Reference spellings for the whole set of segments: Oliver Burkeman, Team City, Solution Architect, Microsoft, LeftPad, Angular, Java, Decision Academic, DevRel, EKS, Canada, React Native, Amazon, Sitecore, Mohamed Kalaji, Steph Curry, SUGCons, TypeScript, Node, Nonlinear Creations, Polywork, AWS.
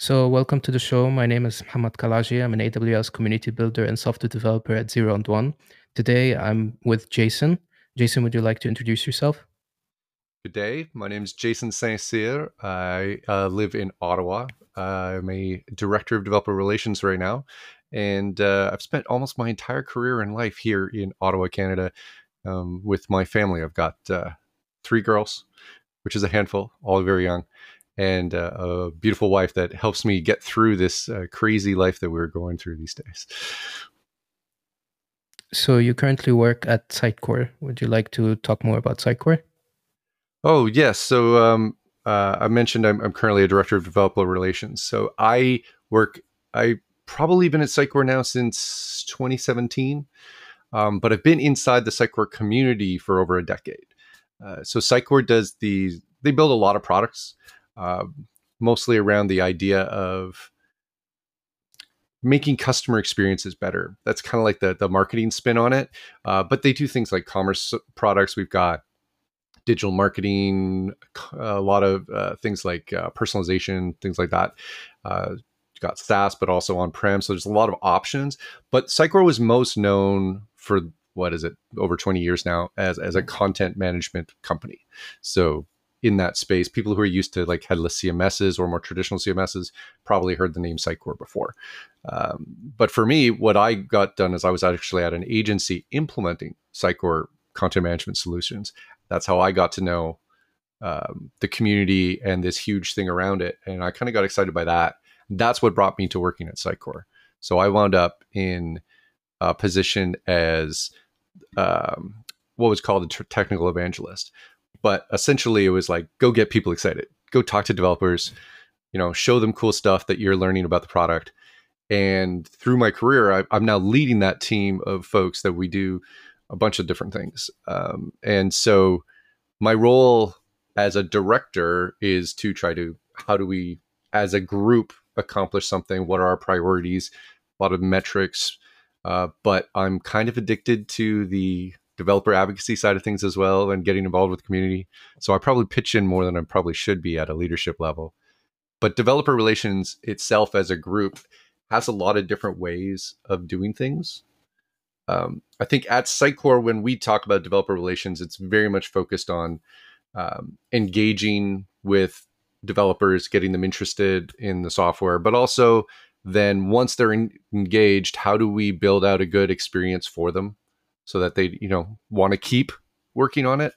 So welcome to the show. My name is Mohamed Kalaji. I'm an AWS community builder and software developer at 0 and 1. Today, I'm with Jason. Jason, would you like to introduce yourself? Good day. My name is Jason St-Cyr. I live in Ottawa. I'm a director of developer relations right now. And I've spent almost my entire career and life here in Ottawa, Canada, with my family. I've got 3 girls, which is a handful, all very young, and a beautiful wife that helps me get through this crazy life that we're going through these days. So you currently work at Sitecore. Would you like to talk more about Sitecore? Oh, yes. So I mentioned I'm currently a director of developer relations. So I've probably been at Sitecore now since 2017, but I've been inside the Sitecore community for over a decade. So Sitecore does they build a lot of products, mostly around the idea of making customer experiences better. That's kind of like the marketing spin on it. But they do things like commerce products. We've got digital marketing, a lot of things like personalization, things like that. Got SaaS, but also on-prem. So there's a lot of options. But Sitecore was most known for, what is it, over 20 years now, as a content management company. So in that space, people who are used to like headless CMSs or more traditional CMSs probably heard the name Sitecore before. But for me, what I got done is I was actually at an agency implementing Sitecore content management solutions. That's how I got to know the community and this huge thing around it. And I kind of got excited by that. That's what brought me to working at Sitecore. So I wound up in a position as what was called a technical evangelist. But essentially, it was like, go get people excited. Go talk to developers, show them cool stuff that you're learning about the product. And through my career, I'm now leading that team of folks that we do a bunch of different things. And so my role as a director is to try to, how do we, as a group, accomplish something? What are our priorities? A lot of metrics, but I'm kind of addicted to the developer advocacy side of things as well and getting involved with the community. So I probably pitch in more than I probably should be at a leadership level. But developer relations itself as a group has a lot of different ways of doing things. I think at Sitecore, when we talk about developer relations, it's very much focused on engaging with developers, getting them interested in the software, but also then once they're engaged, how do we build out a good experience for them so that they, want to keep working on it?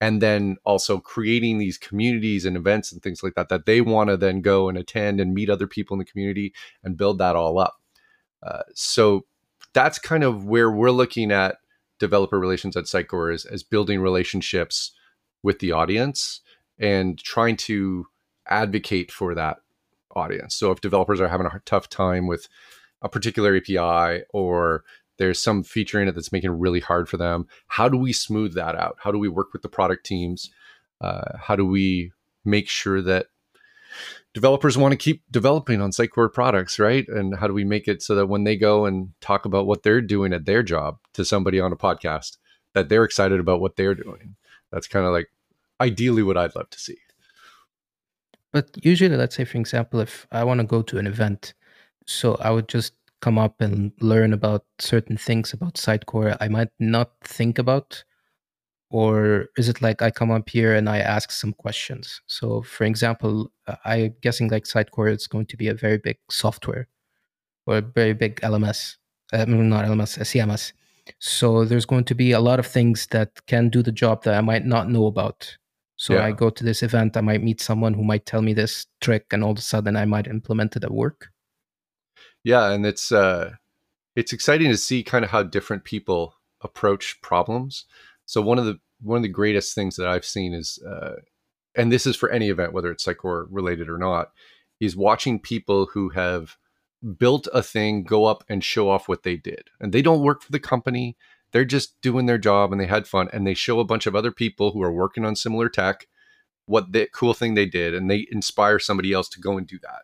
And then also creating these communities and events and things like that, that they want to then go and attend and meet other people in the community and build that all up. So that's kind of where we're looking at developer relations at Sitecore is building relationships with the audience and trying to advocate for that audience. So if developers are having a tough time with a particular API or there's some feature in it that's making it really hard for them, how do we smooth that out? How do we work with the product teams? How do we make sure that developers want to keep developing on Sitecore products, right? And how do we make it so that when they go and talk about what they're doing at their job to somebody on a podcast, that they're excited about what they're doing? That's kind of like ideally what I'd love to see. But usually, let's say, for example, if I want to go to an event, so I would just come up and learn about certain things about Sitecore I might not think about. Or is it like I come up here and I ask some questions? So for example, I'm guessing like Sitecore is going to be a very big software or a very big LMS, not LMS, a CMS. So there's going to be a lot of things that can do the job that I might not know about. So yeah. I go to this event, I might meet someone who might tell me this trick, and all of a sudden I might implement it at work. Yeah, and it's exciting to see kind of how different people approach problems. So one of the greatest things that I've seen is, and this is for any event, whether it's Sitecore related or not, is watching people who have built a thing go up and show off what they did. And they don't work for the company. They're just doing their job and they had fun. And they show a bunch of other people who are working on similar tech what the cool thing they did. And they inspire somebody else to go and do that.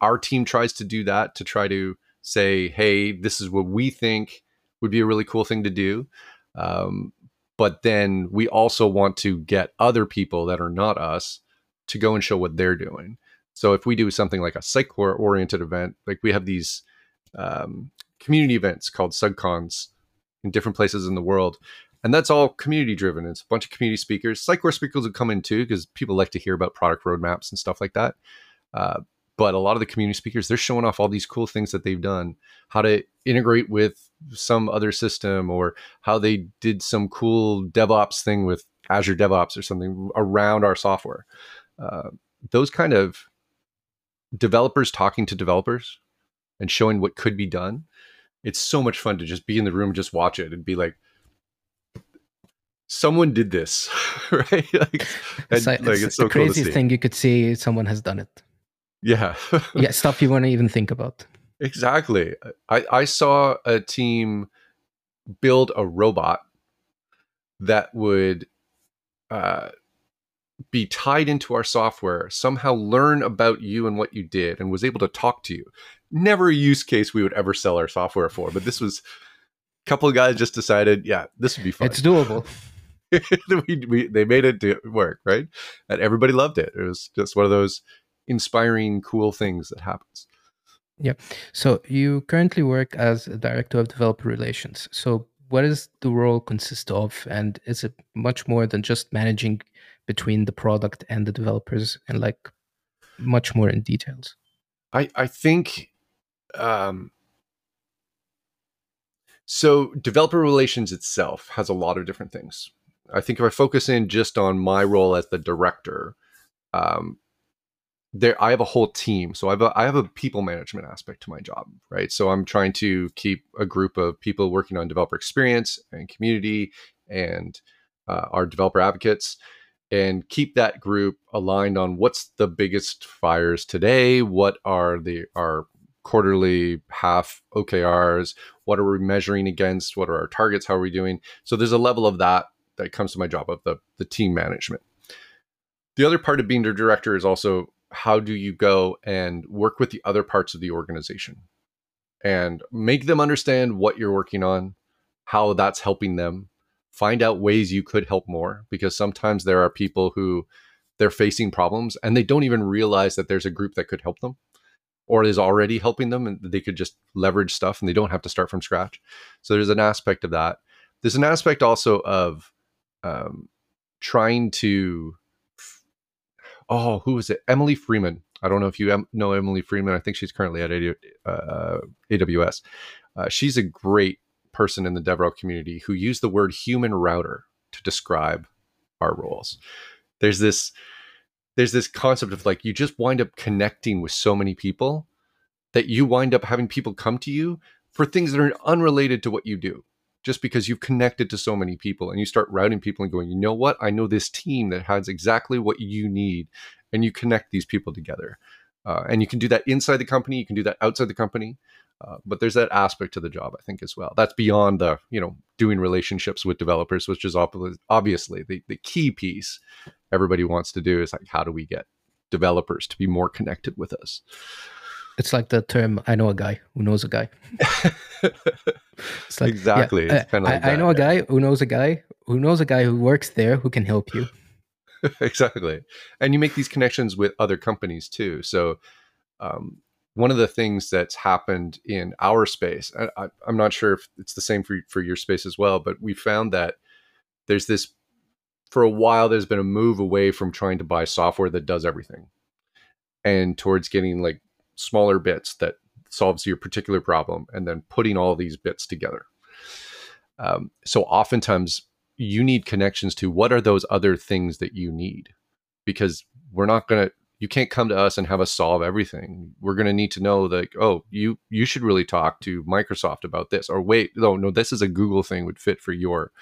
Our team tries to do that, to try to say, hey, this is what we think would be a really cool thing to do. But then we also want to get other people that are not us to go and show what they're doing. So if we do something like a Sitecore oriented event, like we have these community events called SugCons in different places in the world. And that's all community driven. It's a bunch of community speakers. Sitecore speakers will come in too, because people like to hear about product roadmaps and stuff like that. But a lot of the community speakers, they're showing off all these cool things that they've done, how to integrate with some other system, or how they did some cool DevOps thing with Azure DevOps or something around our software. Those kind of developers talking to developers and showing what could be done. It's so much fun to just be in the room, just watch it and be like, someone did this, right? Like, it's so the craziest thing you could see, someone has done it. Yeah. Yeah, stuff you wouldn't even think about. Exactly. I saw a team build a robot that would be tied into our software, somehow learn about you and what you did, and was able to talk to you. Never a use case we would ever sell our software for, but this was a couple of guys just decided, yeah, this would be fun. It's doable. They made it work, right? And everybody loved it. It was just one of those inspiring, cool things that happens. Yeah. So you currently work as a director of developer relations. So what does the role consist of? And is it much more than just managing between the product and the developers, and like much more in details? I think, so developer relations itself has a lot of different things. I think if I focus in just on my role as the director, I have a whole team. So I have a people management aspect to my job, right? So I'm trying to keep a group of people working on developer experience and community and our developer advocates, and keep that group aligned on what's the biggest fires today, what are our quarterly half OKRs, what are we measuring against, what are our targets, how are we doing? So there's a level of that comes to my job of the team management. The other part of being the director is also, how do you go and work with the other parts of the organization and make them understand what you're working on, how that's helping them, find out ways you could help more, because sometimes there are people who they're facing problems and they don't even realize that there's a group that could help them or is already helping them, and they could just leverage stuff and they don't have to start from scratch. So there's an aspect of that. There's an aspect also of trying to, who was it? Emily Freeman. I don't know if you know Emily Freeman. I think she's currently at AWS. She's a great person in the DevRel community who used the word human router to describe our roles. There's this concept of like, you just wind up connecting with so many people that you wind up having people come to you for things that are unrelated to what you do, just because you've connected to so many people, and you start routing people and going, you know what? I know this team that has exactly what you need, and you connect these people together. And you can do that inside the company. You can do that outside the company. But there's that aspect to the job, I think, as well. That's beyond the, doing relationships with developers, which is obviously the key piece everybody wants to do, is like, how do we get developers to be more connected with us? It's like the term, I know a guy who knows a guy. It's like, exactly. Yeah, it's like I know a guy who knows a guy who knows a guy who works there who can help you. Exactly. And you make these connections with other companies too. So one of the things that's happened in our space, I'm not sure if it's the same for your space as well, but we found that there's this, for a while, there's been a move away from trying to buy software that does everything and towards getting like smaller bits that solves your particular problem, and then putting all these bits together. So oftentimes you need connections to what are those other things that you need, because you can't come to us and have us solve everything. We're going to need to know that, oh, you should really talk to Microsoft about this, or wait, no, this is a Google thing would fit for your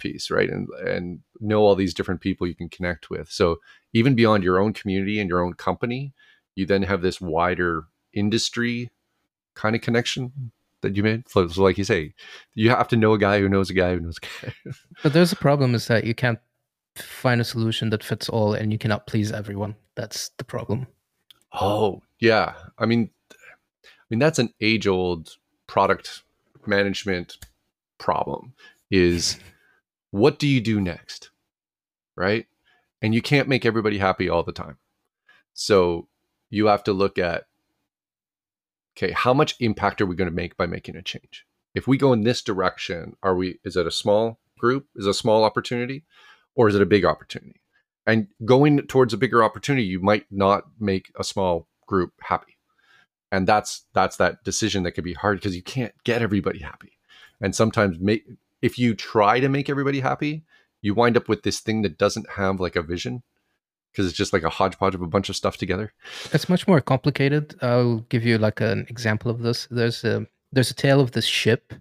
piece, right? And know all these different people you can connect with. So even beyond your own community and your own company, you then have this wider industry kind of connection that you made. So like you say, you have to know a guy who knows a guy who knows a guy. But there's a problem, is that you can't find a solution that fits all, and you cannot please everyone. That's the problem. Oh, yeah. I mean that's an age-old product management problem, is what do you do next, right? And you can't make everybody happy all the time. So you have to look at, okay, how much impact are we going to make by making a change? If we go in this direction, are we, is it a small group? Is it a small opportunity? Or is it a big opportunity? And going towards a bigger opportunity, you might not make a small group happy. And that's that decision that can be hard because you can't get everybody happy. And sometimes if you try to make everybody happy, you wind up with this thing that doesn't have like a vision because it's just like a hodgepodge of a bunch of stuff together. It's much more complicated. I'll give you like an example of this. There's a tale of this ship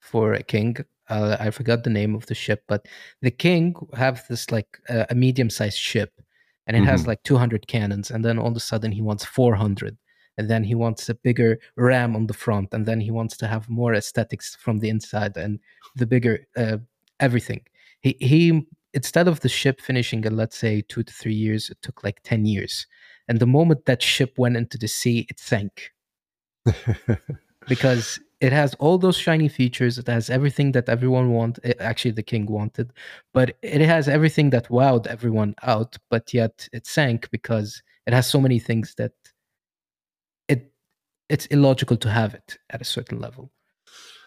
for a king. I forgot the name of the ship, but the king have this like a medium-sized ship and it has like 200 cannons. And then all of a sudden he wants 400. And then he wants a bigger ram on the front. And then he wants to have more aesthetics from the inside and the bigger everything. He instead of the ship finishing in, let's say, 2 to 3 years, it took like 10 years. And the moment that ship went into the sea, it sank. Because it has all those shiny features. It has everything that everyone wants. Actually, the king wanted. But it has everything that wowed everyone out. But yet it sank because it has so many things that it's illogical to have it at a certain level.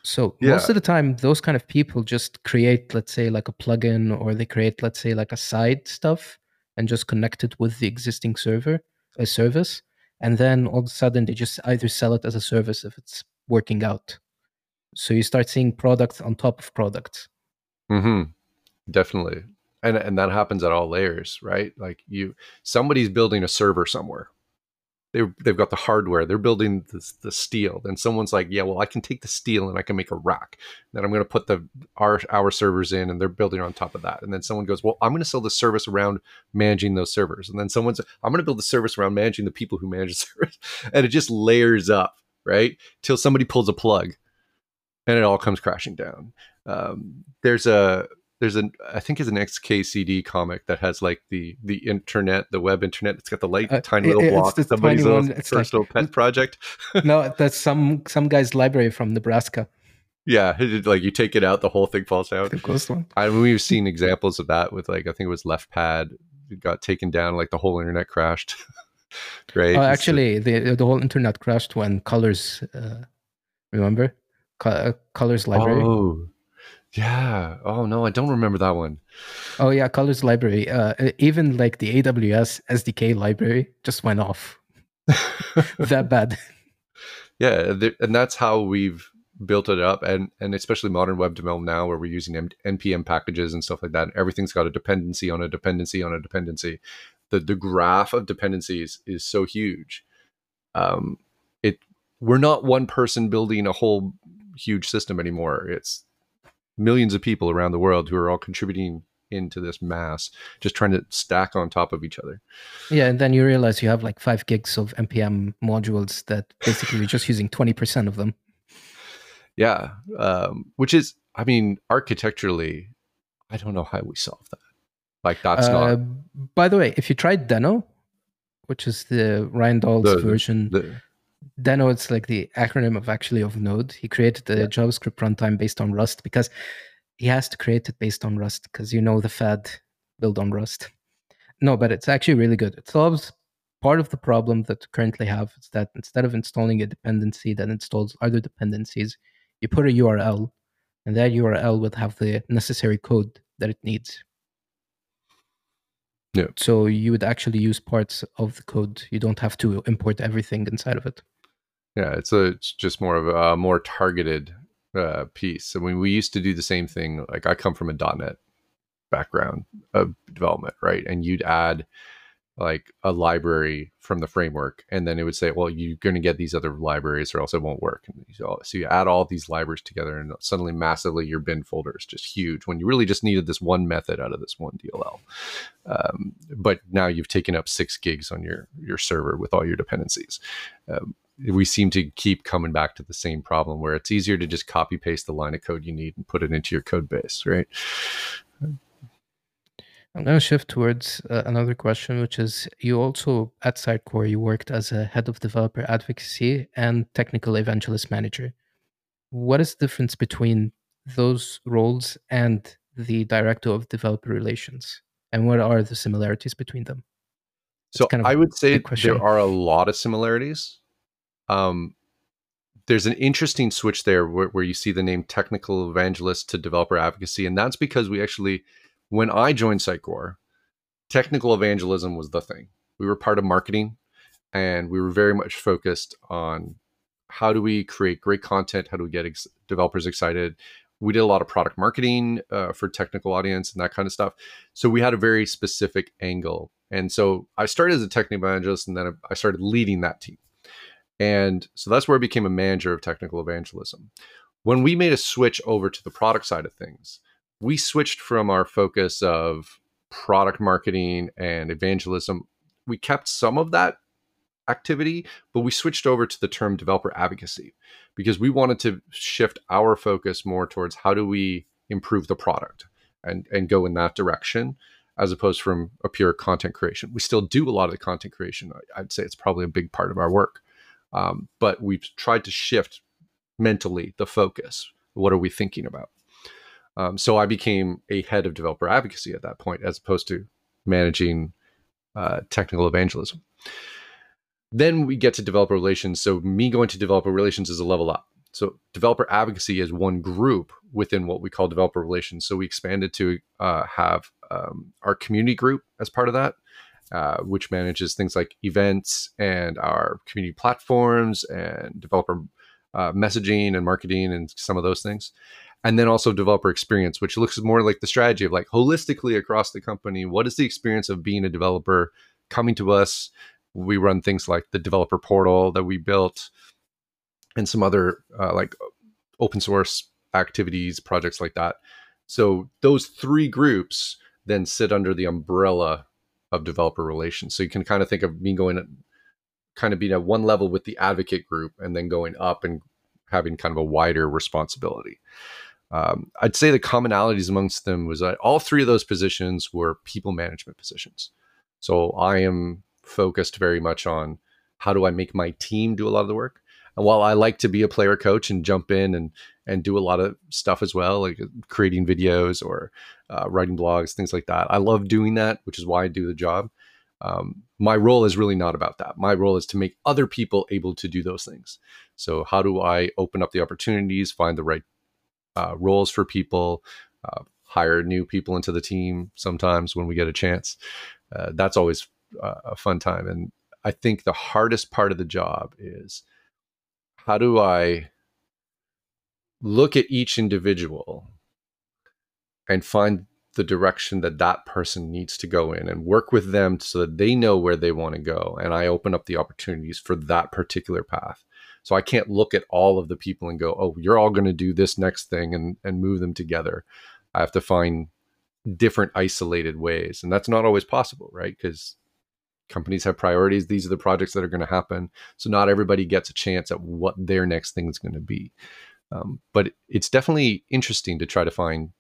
So most of the time, those kind of people just create, let's say, like a plugin, or they create, let's say, like a side stuff and just connect it with the existing server, a service. And then all of a sudden, they just either sell it as a service if it's working out. So you start seeing products on top of products. Mm-hmm. Definitely. And that happens at all layers, right? Like somebody's building a server somewhere. They've got the hardware. They're building the steel. And someone's like, yeah, well, I can take the steel and I can make a rack. Then I'm going to put our servers in, and they're building on top of that. And then someone goes, well, I'm going to sell the service around managing those servers. And then someone's, I'm going to build the service around managing the people who manage the service. And it just layers up, right? Till somebody pulls a plug and it all comes crashing down. I think it's an XKCD comic that has like the internet, the web internet. It's got the tiny little block. It's somebody's personal pet project. No, that's some guy's library from Nebraska. Yeah, like you take it out, the whole thing falls out. The ghost one. I mean, we've seen examples of that with like, I think it was LeftPad. It got taken down, like the whole internet crashed. Right. Actually, the whole internet crashed when Colors, remember? Colors library. Oh. Yeah. Oh, no, I don't remember that one. Oh, yeah. Colors library. Even like the AWS SDK library just went off. That bad. Yeah. And that's how we've built it up. And especially modern web development now, where we're using NPM packages and stuff like that. And everything's got a dependency on a dependency on a dependency. The graph of dependencies is so huge. We're not one person building a whole huge system anymore. It's millions of people around the world who are all contributing into this mass, just trying to stack on top of each other. Yeah, and then you realize you have like 5 gigs of NPM modules that basically you're just using 20% of them. Yeah, which is, I mean, architecturally, I don't know how we solve that. Like that's not... By the way, if you tried Deno, which is the Ryan Dahl's version... Deno, it's like the acronym of Node. He created the JavaScript runtime based on Rust because he has to create it based on Rust because the fad build on Rust. No, but it's actually really good. It solves part of the problem that we currently have. It's that instead of installing a dependency that installs other dependencies, you put a URL, and that URL would have the necessary code that it needs. Yeah. So you would actually use parts of the code. You don't have to import everything inside of it. Yeah, it's just more of a more targeted piece. I mean, we used to do the same thing. Like I come from a .NET background of development, right? And you'd add like a library from the framework, and then it would say, well, you're going to get these other libraries or else it won't work. And so you add all these libraries together, and suddenly massively your bin folder is just huge when you really just needed this one method out of this one DLL. But now you've taken up 6 gigs on your server with all your dependencies. We seem to keep coming back to the same problem where it's easier to just copy paste the line of code you need and put it into your code base, right? I'm going to shift towards another question, which is you also at Sitecore, you worked as a head of developer advocacy and technical evangelist manager. What is the difference between those roles and the director of developer relations? And what are the similarities between them? So kind of I would say there are a lot of similarities. There's an interesting switch there where you see the name technical evangelist to developer advocacy. And that's because we actually, when I joined Sitecore, technical evangelism was the thing. We were part of marketing and we were very much focused on how do we create great content? How do we get developers excited? We did a lot of product marketing for technical audience and that kind of stuff. So we had a very specific angle. And so I started as a technical evangelist and then I started leading that team. And so that's where I became a manager of technical evangelism. When we made a switch over to the product side of things, we switched from our focus of product marketing and evangelism. We kept some of that activity, but we switched over to the term developer advocacy because we wanted to shift our focus more towards how do we improve the product and go in that direction as opposed from a pure content creation. We still do a lot of the content creation. I'd say it's probably a big part of our work. But we've tried to shift mentally the focus. What are we thinking about? So I became a head of developer advocacy at that point, as opposed to managing technical evangelism. Then we get to developer relations. So me going to developer relations is a level up. So developer advocacy is one group within what we call developer relations. So we expanded to have our community group as part of that. Which manages things like events and our community platforms and developer messaging and marketing and some of those things. And then also developer experience, which looks more like the strategy of like holistically across the company, what is the experience of being a developer coming to us? We run things like the developer portal that we built and some other like open source activities, projects like that. So those three groups then sit under the umbrella of developer relations. So you can kind of think of me going, kind of being at one level with the advocate group and then going up and having kind of a wider responsibility. I'd say the commonalities amongst them was that all three of those positions were people management positions. So I am focused very much on how do I make my team do a lot of the work? And while I like to be a player coach and jump in and do a lot of stuff as well, like creating videos or writing blogs, things like that. I love doing that, which is why I do the job. My role is really not about that. My role is to make other people able to do those things. So how do I open up the opportunities, find the right roles for people, hire new people into the team sometimes when we get a chance. That's always a fun time. And I think the hardest part of the job is how do I look at each individual and find the direction that that person needs to go in and work with them so that they know where they want to go. And I open up the opportunities for that particular path. So I can't look at all of the people and go, oh, you're all going to do this next thing and move them together. I have to find different isolated ways. And that's not always possible, right? Because companies have priorities. These are the projects that are going to happen. So not everybody gets a chance at what their next thing is going to be. But it's definitely interesting to try to find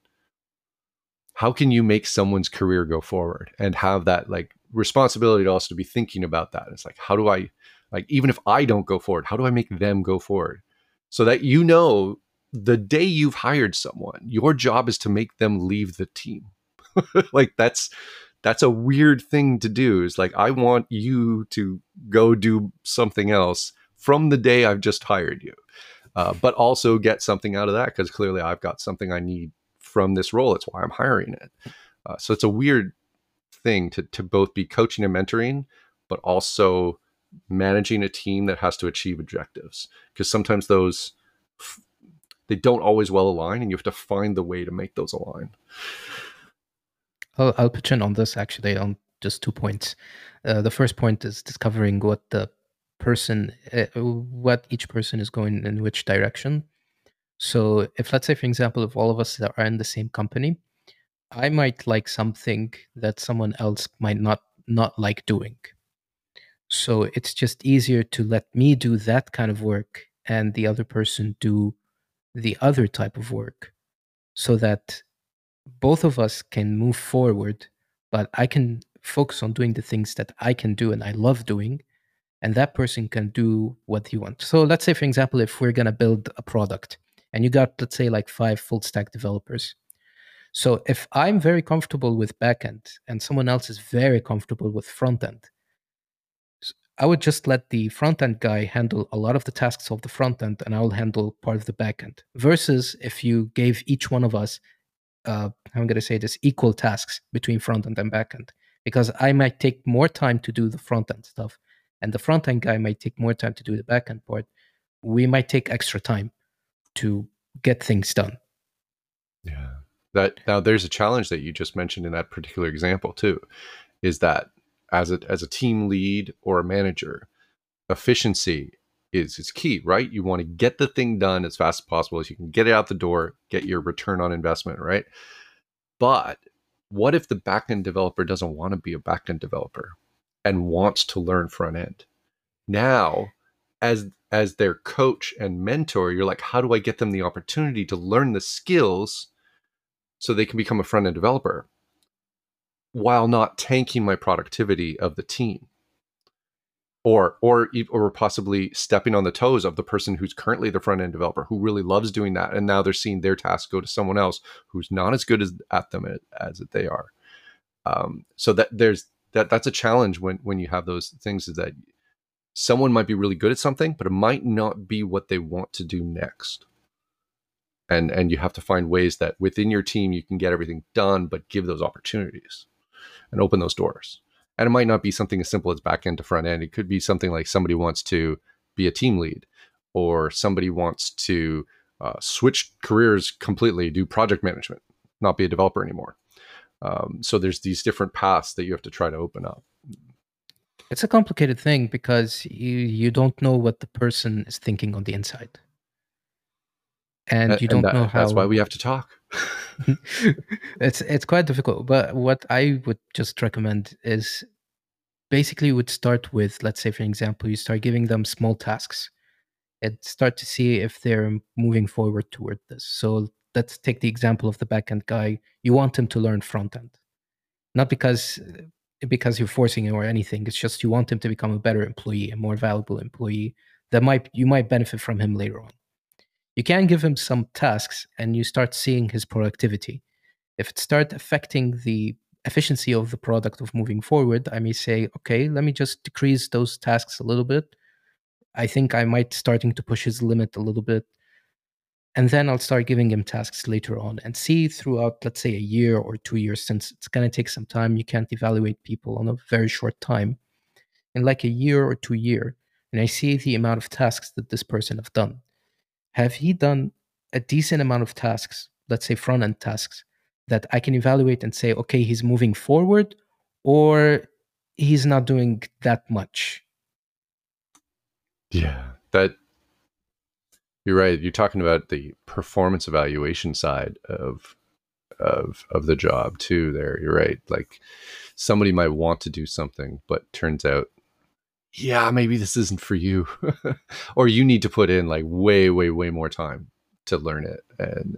how can you make someone's career go forward and have that like responsibility to also be thinking about that. It's like, how do I, like, even if I don't go forward, how do I make them go forward? So that, you know, the day you've hired someone, your job is to make them leave the team. Like that's a weird thing to do. It's like, I want you to go do something else from the day I've just hired you, but also get something out of that because clearly I've got something I need from this role. It's why I'm hiring it. So it's a weird thing to both be coaching and mentoring, but also managing a team that has to achieve objectives because sometimes those, they don't always well align and you have to find the way to make those align. I'll pitch in on this actually on just 2 points. The first point is discovering what the person, what each person is going in which direction. So if let's say, for example, if all of us are in the same company, I might like something that someone else might not like doing. So it's just easier to let me do that kind of work and the other person do the other type of work so that both of us can move forward, but I can focus on doing the things that I can do and I love doing, and that person can do what he wants. So let's say, for example, if we're going to build a product and you got, let's say, like 5 full stack developers. So if I'm very comfortable with backend and someone else is very comfortable with frontend, I would just let the front-end guy handle a lot of the tasks of the front-end, and I'll handle part of the back-end. Versus if you gave each one of us, I'm going to say this, equal tasks between front-end and back-end. Because I might take more time to do the front-end stuff, and the front-end guy might take more time to do the back-end part. We might take extra time to get things done. Yeah. That, now, there's a challenge that you just mentioned in that particular example, too, is that as a team lead or a manager, efficiency is key, right? You want to get the thing done as fast as possible, as you can get it out the door, get your return on investment, right? But what if the backend developer doesn't want to be a backend developer and wants to learn front end? Now, as their coach and mentor, you're like, how do I get them the opportunity to learn the skills so they can become a front-end developer while not tanking my productivity of the team, or possibly stepping on the toes of the person who's currently the front-end developer who really loves doing that, and now they're seeing their task go to someone else who's not as good at them as they are. So that that's a challenge when you have those things, is that someone might be really good at something, but it might not be what they want to do next. And you have to find ways that within your team you can get everything done, but give those opportunities and open those doors. And it might not be something as simple as back end to front end. It could be something like somebody wants to be a team lead, or somebody wants to switch careers completely, do project management, not be a developer anymore. So there's these different paths that you have to try to open up. It's a complicated thing because you don't know what the person is thinking on the inside. And you don't know how. That's why we have to talk. It's quite difficult. But what I would just recommend is basically would start with, let's say, for example, you start giving them small tasks and start to see if they're moving forward toward this. So let's take the example of the backend guy. You want him to learn frontend, not because you're forcing him or anything. It's just you want him to become a better employee, a more valuable employee that you might benefit from him later on. You can give him some tasks and you start seeing his productivity. If it starts affecting the efficiency of the product of moving forward, I may say, okay, let me just decrease those tasks a little bit. I think I might starting to push his limit a little bit. And then I'll start giving him tasks later on and see throughout, let's say, a year or 2 years, since it's going to take some time. You can't evaluate people on a very short time. In like a year or 2 years, and I see the amount of tasks that this person have done. Have he done a decent amount of tasks, let's say front-end tasks, that I can evaluate and say, okay, he's moving forward, or he's not doing that much? Yeah, you're right. You're talking about the performance evaluation side of the job too there. You're right. Like somebody might want to do something, but turns out, yeah, maybe this isn't for you, or you need to put in like way, way, way more time to learn it. And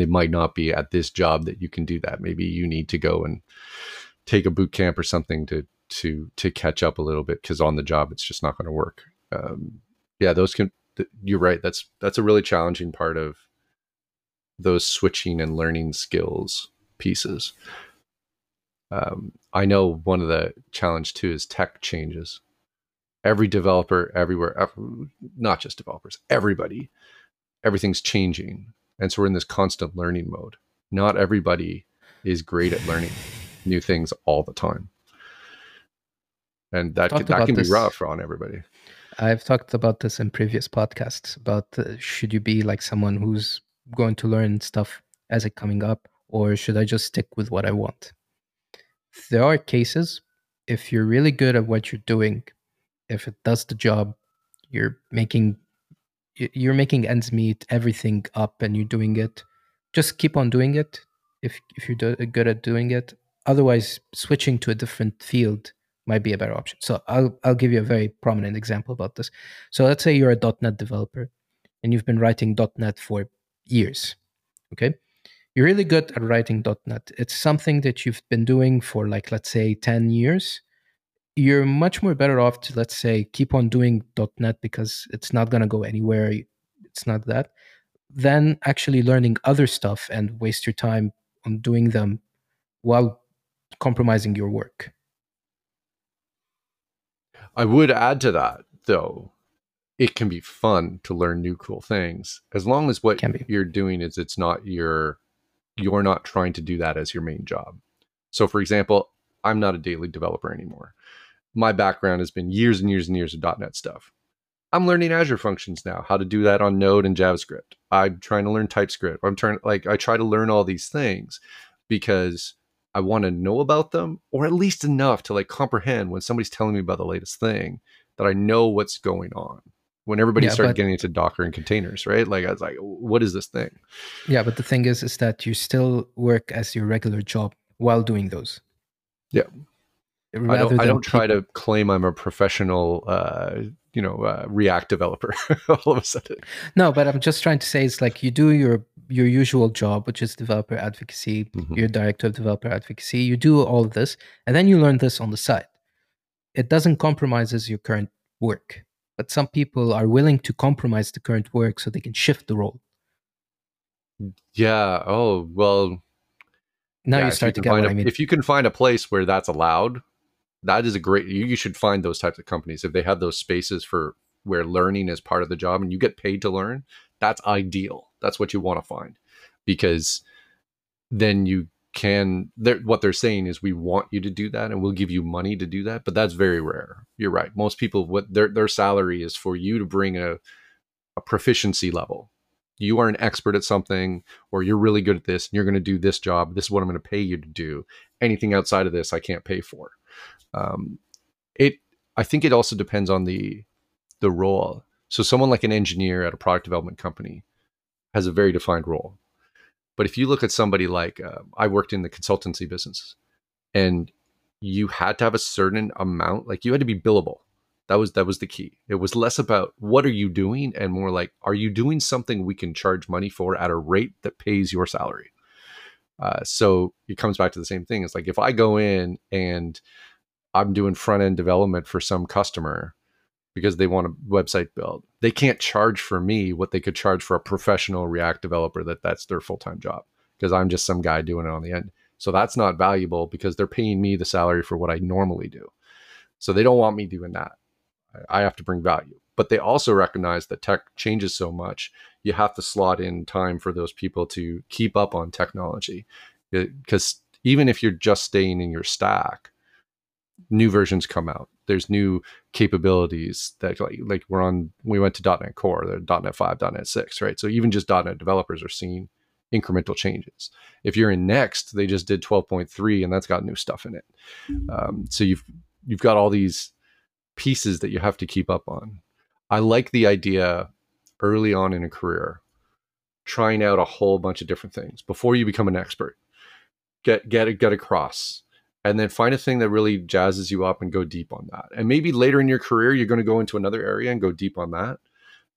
it might not be at this job that you can do that. Maybe you need to go and take a boot camp or something to catch up a little bit, because on the job, it's just not going to work. Yeah, you're right. That's a really challenging part of those switching and learning skills pieces. I know one of the challenge too is tech changes. Every developer everywhere, not just developers, everybody, everything's changing. And so we're in this constant learning mode. Not everybody is great at learning new things all the time. And that can be rough on everybody. I've talked about this in previous podcasts about should you be like someone who's going to learn stuff as it coming up, or should I just stick with what I want? There are cases, if you're really good at what you're doing, if it does the job, you're making ends meet, everything up, and you're doing it, just keep on doing it if you're good at doing it. Otherwise, switching to a different field might be a better option. So I'll give you a very prominent example about this. So let's say you're a .NET developer and you've been writing .NET for years, okay? You're really good at writing .NET. It's something that you've been doing for like, let's say 10 years. You're much more better off to, let's say, keep on doing .NET because it's not going to go anywhere. It's not that. Then actually learning other stuff and waste your time on doing them while compromising your work. I would add to that, though, it can be fun to learn new cool things, as long as what you're doing is it's not your, you're not trying to do that as your main job. So for example, I'm not a daily developer anymore. My background has been years and years and years of .NET stuff. I'm learning Azure functions now, how to do that on Node and JavaScript. I'm trying to learn TypeScript. I'm trying, like, I try to learn all these things because I want to know about them, or at least enough to like comprehend when somebody's telling me about the latest thing that I know what's going on. When everybody started getting into Docker and containers, right? Like, I was like, what is this thing? Yeah, but the thing is that you still work as your regular job while doing those. Yeah. I don't try to claim I'm a professional, React developer all of a sudden. No, but I'm just trying to say it's like you do your usual job, which is developer advocacy, you're director of developer advocacy, you do all of this, and then you learn this on the side. It doesn't compromise your current work, but some people are willing to compromise the current work so they can shift the role. Yeah. Oh, well. Now you start to get what I mean. If you can find a place where that's allowed, that is a great, you should find those types of companies. If they have those spaces for where learning is part of the job and you get paid to learn, that's ideal. That's what you want to find, because then you can, what they're saying is we want you to do that and we'll give you money to do that, but that's very rare. You're right. Most people, what their salary is for you to bring a proficiency level. You are an expert at something, or you're really good at this, and you're going to do this job. This is what I'm going to pay you to do. Anything outside of this, I can't pay for. I think it also depends on the role. So someone like an engineer at a product development company has a very defined role. But if you look at somebody like, I worked in the consultancy business, and you had to have a certain amount, like you had to be billable. That was the key. It was less about what are you doing and more like, are you doing something we can charge money for at a rate that pays your salary? So it comes back to the same thing. It's like, if I go in and I'm doing front end development for some customer because they want a website build, they can't charge for me what they could charge for a professional React developer that's their full-time job, because I'm just some guy doing it on the end. So that's not valuable because they're paying me the salary for what I normally do. So they don't want me doing that. I have to bring value. But they also recognize that tech changes so much. You have to slot in time for those people to keep up on technology. Because even if you're just staying in your stack, new versions come out. There's new capabilities that like we went to .NET Core, the .NET 5, .NET 6, right? So even just .NET developers are seeing incremental changes. If you're in Next, they just did 12.3 and that's got new stuff in it. So you've got all these pieces that you have to keep up on. I like the idea early on in a career, trying out a whole bunch of different things before you become an expert. Get across, and then find a thing that really jazzes you up and go deep on that. And maybe later in your career, you're going to go into another area and go deep on that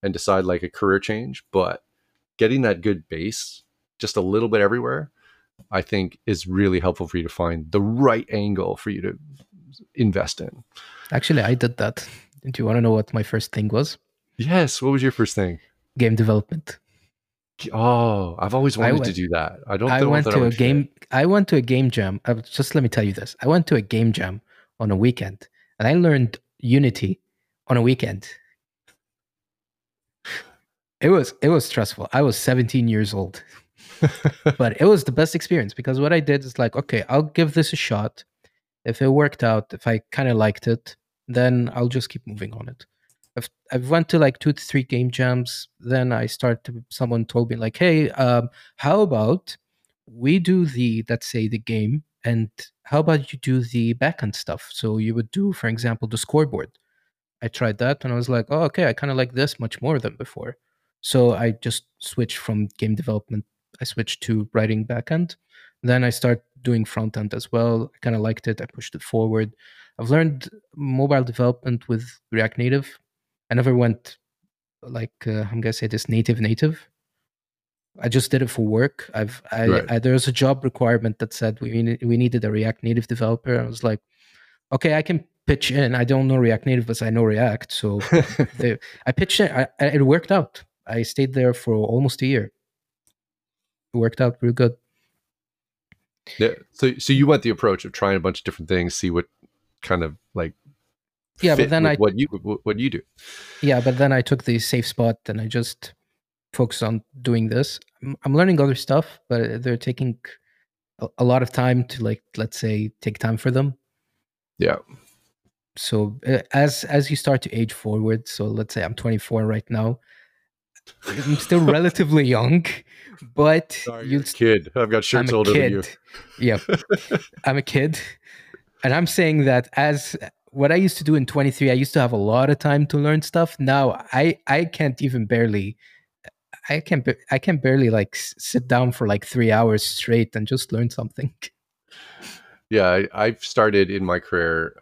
and decide like a career change. But getting that good base, just a little bit everywhere, I think is really helpful for you to find the right angle for you to invest in. Actually, I did that. Do you want to know what my first thing was? Yes. What was your first thing? Game development. Oh, I've always wanted to do that. I went to a game jam. Just let me tell you this. I went to a game jam on a weekend, and I learned Unity on a weekend. It was stressful. I was 17 years old, but it was the best experience, because what I did is like, okay, I'll give this a shot. If it worked out, if I kind of liked it, then I'll just keep moving on it. I've went to like 2 to 3 game jams. Then someone told me like, hey, how about we do let's say the game, and how about you do the backend stuff? So you would do, for example, the scoreboard. I tried that and I was like, oh, okay, I kind of like this much more than before. So I just switched from game development. I switched to writing backend. Then I start doing front end as well. I kind of liked it. I pushed it forward. I've learned mobile development with React Native. I never went like, I'm going to say this, native. I just did it for work. There was a job requirement that said we needed a React Native developer. I was like, okay, I can pitch in. I don't know React Native, but I know React. So I pitched in. It worked out. I stayed there for almost a year. It worked out real good. Yeah. So you went the approach of trying a bunch of different things, see what kind of like yeah, but then I what you do. Yeah, but then I took the safe spot and I just focused on doing this. I'm learning other stuff, but they're taking a lot of time to, like, let's say, take time for them. Yeah. So as you start to age forward, so let's say I'm 24 right now. I'm still relatively young, but you're a kid. I've got shirts older than you. Yeah, I'm a kid, and I'm saying that as what I used to do in 23, I used to have a lot of time to learn stuff. Now I can't even barely, I can barely like sit down for like 3 hours straight and just learn something. Yeah, I've started in my career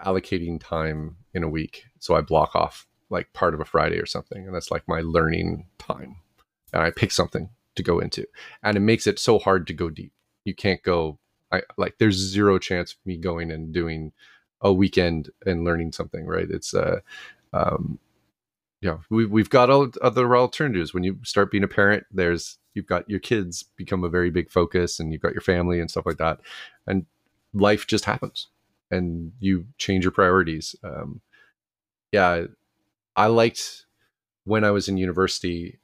allocating time in a week, so I block off like part of a Friday or something. And that's like my learning time. And I pick something to go into. And it makes it so hard to go deep. You can't go, there's zero chance of me going and doing a weekend and learning something, right? It's, we've got all other alternatives. When you start being a parent, you've got your kids become a very big focus, and you've got your family and stuff like that. And life just happens and you change your priorities. I liked when I was in university,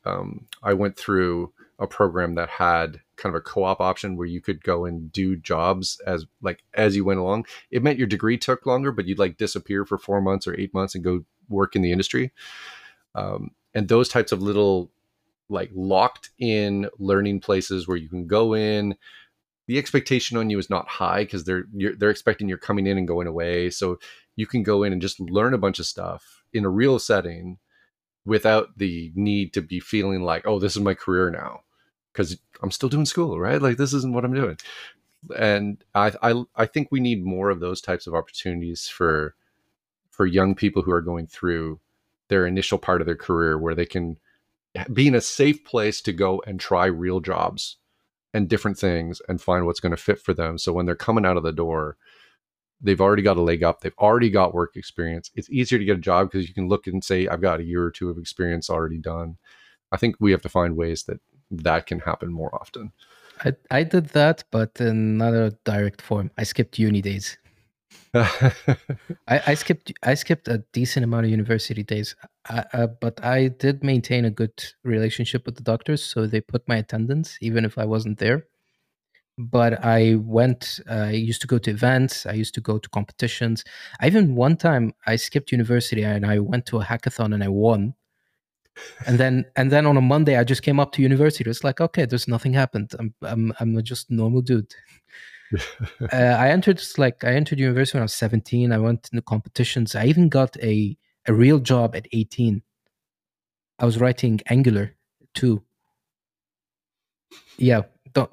I went through a program that had kind of a co-op option where you could go and do jobs as you went along. It meant your degree took longer, but you'd like disappear for 4 months or 8 months and go work in the industry. And those types of little locked in learning places where you can go in. The expectation on you is not high because they're expecting you're coming in and going away. So you can go in and just learn a bunch of stuff in a real setting without the need to be feeling like, oh, this is my career now because I'm still doing school, right? Like, this isn't what I'm doing. And I think we need more of those types of opportunities for young people who are going through their initial part of their career, where they can be in a safe place to go and try real jobs and different things and find what's going to fit for them. So when they're coming out of the door, they've already got a leg up. They've already got work experience. It's easier to get a job because you can look and say, I've got a year or two of experience already done. I think we have to find ways that can happen more often. I did that, but in another direct form. I skipped uni days. I skipped a decent amount of university days, but I did maintain a good relationship with the doctors. So they put my attendance, even if I wasn't there. But I used to go to events. I used to go to competitions. I even one time I skipped university and I went to a hackathon and I won. And then on a Monday, I just came up to university. It's like, okay, there's nothing happened. I'm just a normal dude. I entered university when I was 17. I went into competitions. I even got a real job at 18. I was writing Angular 2. Yeah.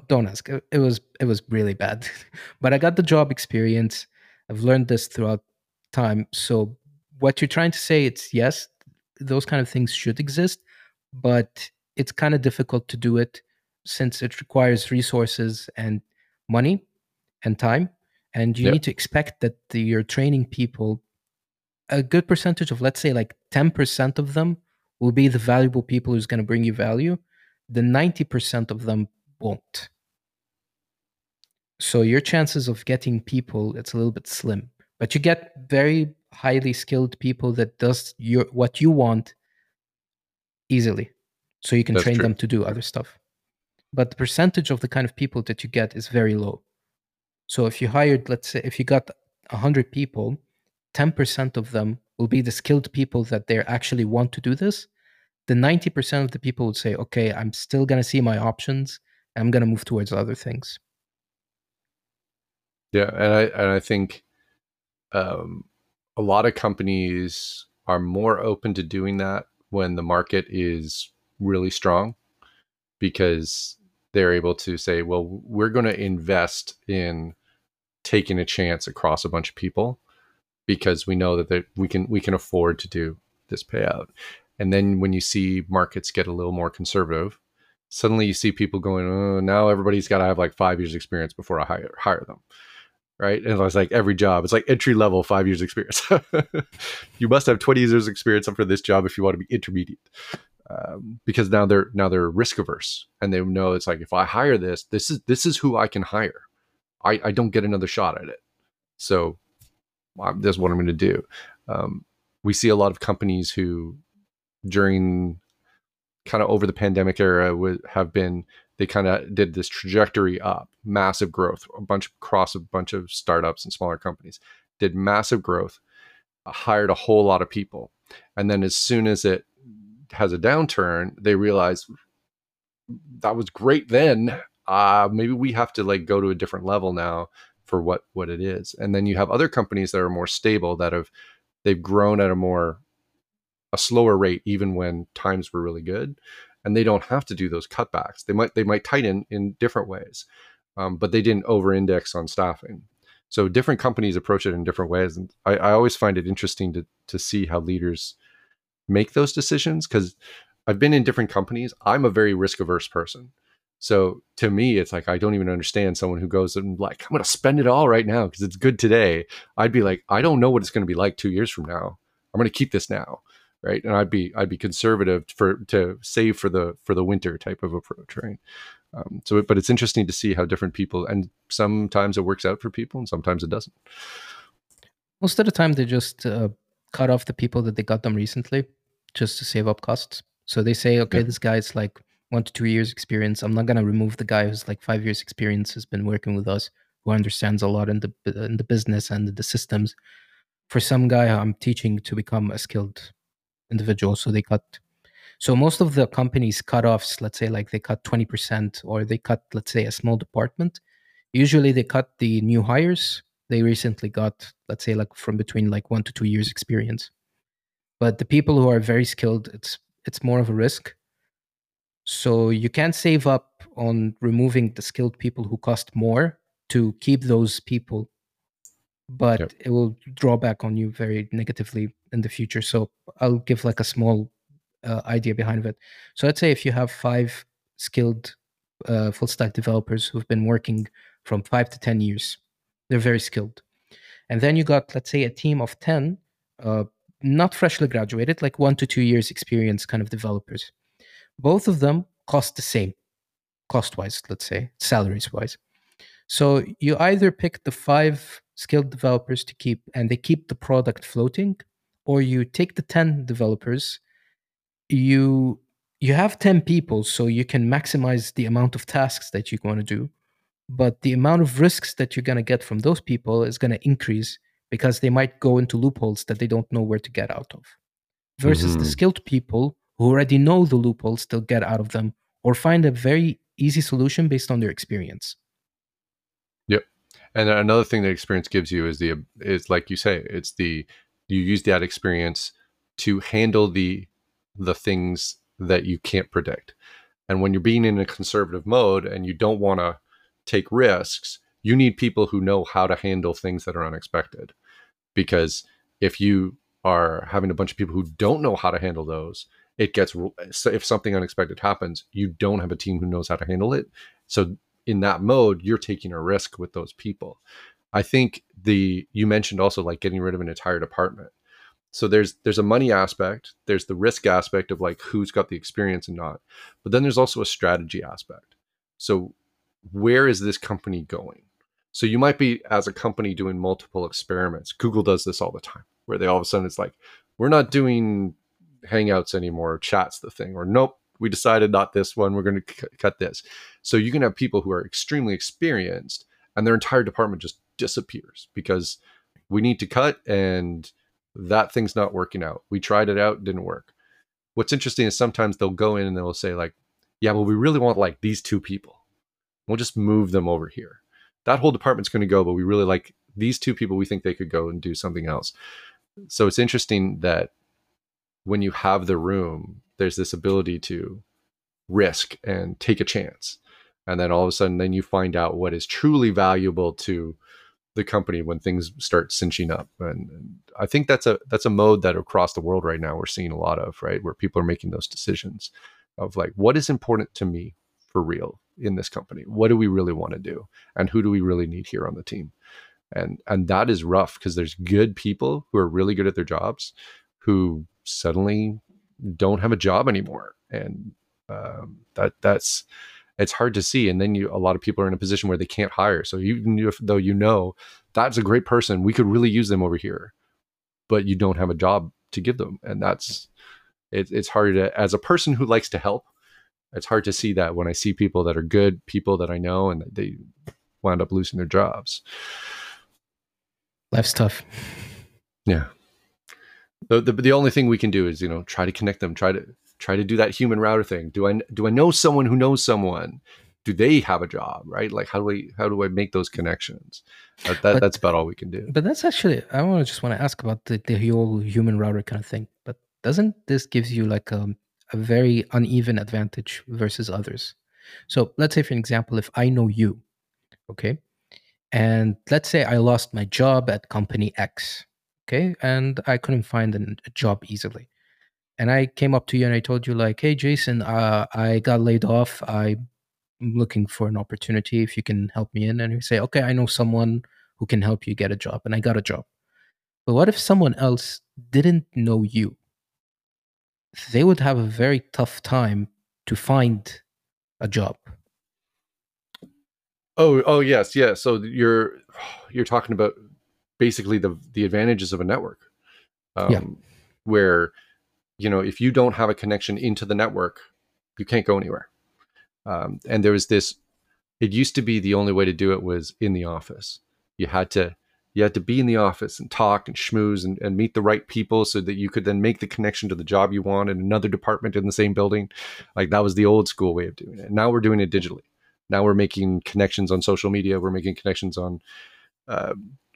Don't ask. It was really bad, but I got the job experience. I've learned this throughout time. So what you're trying to say, it's yes, those kind of things should exist, but it's kind of difficult to do it since it requires resources and money and time. And you need to expect that you're training people. A good percentage of, let's say, 10% of them will be the valuable people who's going to bring you value. The 90% of them won't. So your chances of getting people, it's a little bit slim, but you get very highly skilled people that does what you want easily. So you can train them to do other stuff. But the percentage of the kind of people that you get is very low. So if you hired, let's say, if you got 100 people, 10% of them will be the skilled people that they actually want to do this. The 90% of the people would say, okay, I'm still going to see my options. I'm going to move towards other things. Yeah, and I think a lot of companies are more open to doing that when the market is really strong, because they're able to say, well, we're going to invest in taking a chance across a bunch of people because we know that we can afford to do this payout. And then when you see markets get a little more conservative, suddenly you see people going, oh, now everybody's got to have 5 years experience before I hire them, right? And it's like every job, it's like entry level 5 years experience. You must have 20 years experience for this job if you want to be intermediate, because now they're risk averse and they know it's like, if I hire this is who I can hire. I don't get another shot at it, so that's what I'm going to do. we see a lot of companies who during kind of over the pandemic era they kind of did this trajectory up, massive growth, across a bunch of startups and smaller companies, did massive growth, hired a whole lot of people. And then as soon as it has a downturn, they realize that was great then. Maybe we have to like go to a different level now for what it is. And then you have other companies that are more stable that they've grown at a slower rate, even when times were really good, and they don't have to do those cutbacks. They might tighten in different ways, but they didn't over-index on staffing. So different companies approach it in different ways. And I always find it interesting to see how leaders make those decisions, because I've been in different companies. I'm a very risk-averse person. So to me, it's like, I don't even understand someone who goes and like, I'm going to spend it all right now because it's good today. I'd be like, I don't know what it's going to be like 2 years from now. I'm going to keep this now. Right. And I'd be conservative to save for the winter type of approach. Right. But it's interesting to see how different people, and sometimes it works out for people and sometimes it doesn't. Most of the time they just cut off the people that they got them recently just to save up costs. So they say, okay, This guy's like 1 to 2 years experience. I'm not going to remove the guy who's like 5 years experience, has been working with us, who understands a lot in the business and the systems. For some guy I'm teaching to become a skilled individual, so they cut. So most of the companies cut-offs, let's say like they cut 20%, or they cut, let's say, a small department. Usually they cut the new hires they recently got, let's say like from between like 1 to 2 years experience. But the people who are very skilled, it's more of a risk. So you can't save up on removing the skilled people who cost more to keep those people, but It will draw back on you very negatively in the future. So I'll give like a small idea behind it. So let's say if you have 5 skilled full stack developers who've been working from 5 to 10 years, they're very skilled. And then you got, let's say, a team of 10, not freshly graduated, like 1 to 2 years experience kind of developers. Both of them cost the same, cost-wise, let's say, salaries-wise. So you either pick the 5 skilled developers to keep, and they keep the product floating, or you take the 10 developers. You have 10 people, so you can maximize the amount of tasks that you want to do, but the amount of risks that you're going to get from those people is going to increase, because they might go into loopholes that they don't know where to get out of, versus the skilled people who already know the loopholes, they'll get out of them or find a very easy solution based on their experience. Yep. And another thing that experience gives you is like you say, you use that experience to handle the things that you can't predict. And when you're being in a conservative mode and you don't want to take risks, you need people who know how to handle things that are unexpected. Because if you are having a bunch of people who don't know how to handle those, if something unexpected happens, you don't have a team who knows how to handle it. So in that mode, you're taking a risk with those people. I think you mentioned also like getting rid of an entire department. So there's a money aspect, there's the risk aspect of like who's got the experience and not, but then there's also a strategy aspect. So where is this company going? So you might be, as a company, doing multiple experiments. Google does this all the time, where they all of a sudden, it's like, we're not doing Hangouts anymore, or chat's the thing, or nope, we decided not this one, we're going to cut this. So you can have people who are extremely experienced and their entire department just disappears because we need to cut and that thing's not working out. We tried it out, didn't work. What's interesting is sometimes they'll go in and they'll say like, yeah, well, we really want like these 2 people. We'll just move them over here. That whole department's going to go, but we really like these 2 people. We think they could go and do something else. So it's interesting that when you have the room, there's this ability to risk and take a chance. And then all of a sudden, then you find out what is truly valuable to the company when things start cinching up. And I think that's a mode that across the world right now, we're seeing a lot of, right? Where people are making those decisions of like, what is important to me for real in this company? What do we really want to do? And who do we really need here on the team? And that is rough, because there's good people who are really good at their jobs who suddenly don't have a job anymore, and that's it's hard to see. And then a lot of people are in a position where they can't hire. So even though that's a great person, we could really use them over here, but you don't have a job to give them. And that's, it's hard to, as a person who likes to help, it's hard to see that when I see people that are good, people that I know, and they wound up losing their jobs. Life's tough. Yeah. The only thing we can do is, you know, try to connect them, try to do that human router thing. Do I know someone who knows someone? Do they have a job, right? Like, how do I make those connections? That's about all we can do. But that's actually, I just want to ask about the whole human router kind of thing. But doesn't this give you like a very uneven advantage versus others? So let's say, for an example, if I know you, okay, and let's say I lost my job at company X, okay, and I couldn't find a job easily. And I came up to you and I told you like, hey, Jason, I got laid off. I'm looking for an opportunity if you can help me in. And you say, okay, I know someone who can help you get a job. And I got a job. But what if someone else didn't know you? They would have a very tough time to find a job. Oh yes, yeah. So you're talking about basically the advantages of a network, yeah. Where, you know, if you don't have a connection into the network, you can't go anywhere. And there was this. It used to be the only way to do it was in the office. You had to be in the office and talk and schmooze and meet the right people so that you could then make the connection to the job you want in another department in the same building. Like, that was the old school way of doing it. Now we're doing it digitally. Now we're making connections on social media. We're making connections on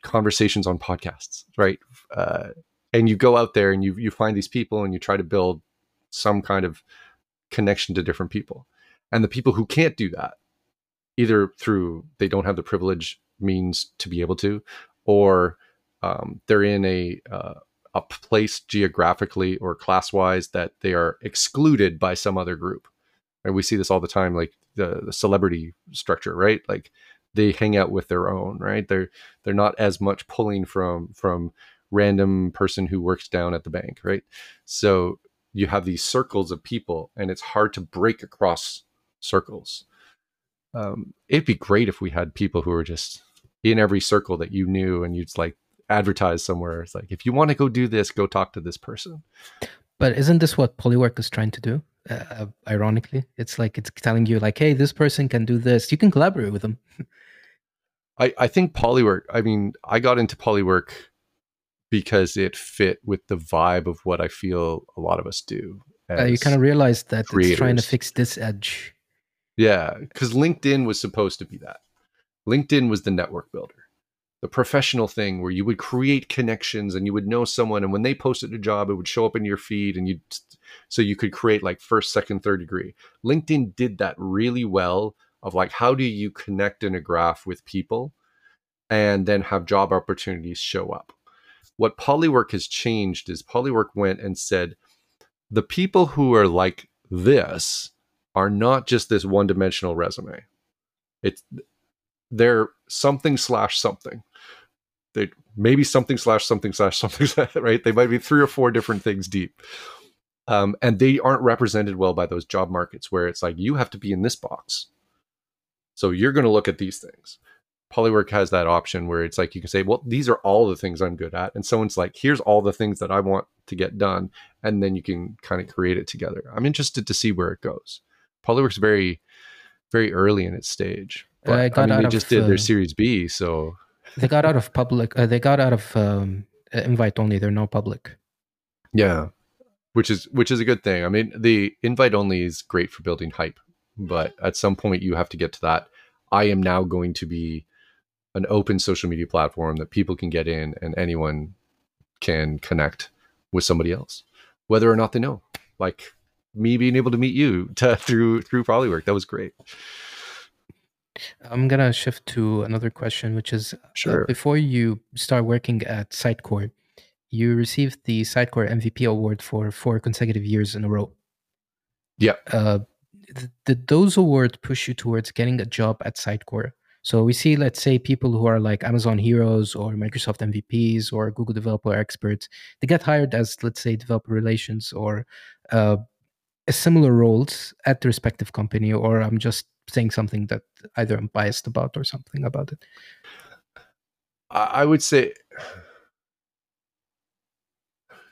conversations on podcasts, right? And you go out there and you find these people and you try to build some kind of connection to different people. And the people who can't do that, either through they don't have the privilege means to be able to, or they're in a place geographically or class-wise that they are excluded by some other group. And we see this all the time, like the celebrity structure, right? Like, they hang out with their own, right? They're not as much pulling from random person who works down at the bank, right? So you have these circles of people, and it's hard to break across circles. It'd be great if we had people who were just in every circle that you knew, and you'd like advertise somewhere. It's like, if you want to go do this, go talk to this person. But isn't this what Polywork is trying to do? Ironically, it's like, it's telling you like, hey, this person can do this. You can collaborate with them. I think Polywork, I mean, I got into Polywork because it fit with the vibe of what I feel a lot of us do. You kind of realized that creators. It's trying to fix this edge. Yeah, because LinkedIn was supposed to be that. LinkedIn was the network builder, the professional thing where you would create connections and you would know someone, and when they posted a job, it would show up in your feed, and so you could create like first, second, third degree. LinkedIn did that really well of like, how do you connect in a graph with people and then have job opportunities show up? What Polywork has changed is Polywork went and said, the people who are like this are not just this one-dimensional resume. They're something slash something. They maybe something slash something slash something, right? They might be 3 or 4 different things deep. And they aren't represented well by those job markets where it's like, you have to be in this box. So you're going to look at these things. Polywork has that option where it's like, you can say, well, these are all the things I'm good at. And someone's like, here's all the things that I want to get done. And then you can kind of create it together. I'm interested to see where it goes. Polywork's very, very early in its stage. But, they just did their Series B, so they got out of public. They got out of invite only. They're now public. Yeah, which is a good thing. I mean, the invite only is great for building hype, but at some point you have to get to that. I am now going to be an open social media platform that people can get in, and anyone can connect with somebody else, whether or not they know. Like me being able to meet you through Polywork, that was great. I'm going to shift to another question, which is sure. Before you start working at Sitecore, you received the Sitecore MVP award for 4 consecutive years in a row. Yeah. Did those awards push you towards getting a job at Sitecore? So we see, let's say, people who are like Amazon heroes or Microsoft MVPs or Google developer experts, they get hired as, let's say, developer relations or similar roles at the respective company, or I'm just saying something that either I'm biased about or something about it. I would say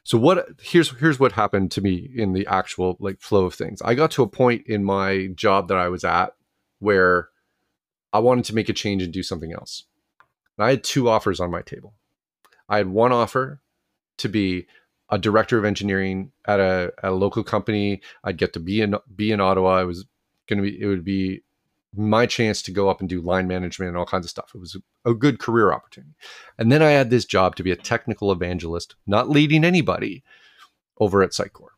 So what, here's what happened to me in the actual like flow of things. I got to a point in my job that I was at where I wanted to make a change and do something else. And I had two offers on my table. I had one offer to be a director of engineering at a local company. I'd get to be in Ottawa. It would be my chance to go up and do line management and all kinds of stuff. It was a good career opportunity. And then I had this job to be a technical evangelist, not leading anybody over at Sitecore.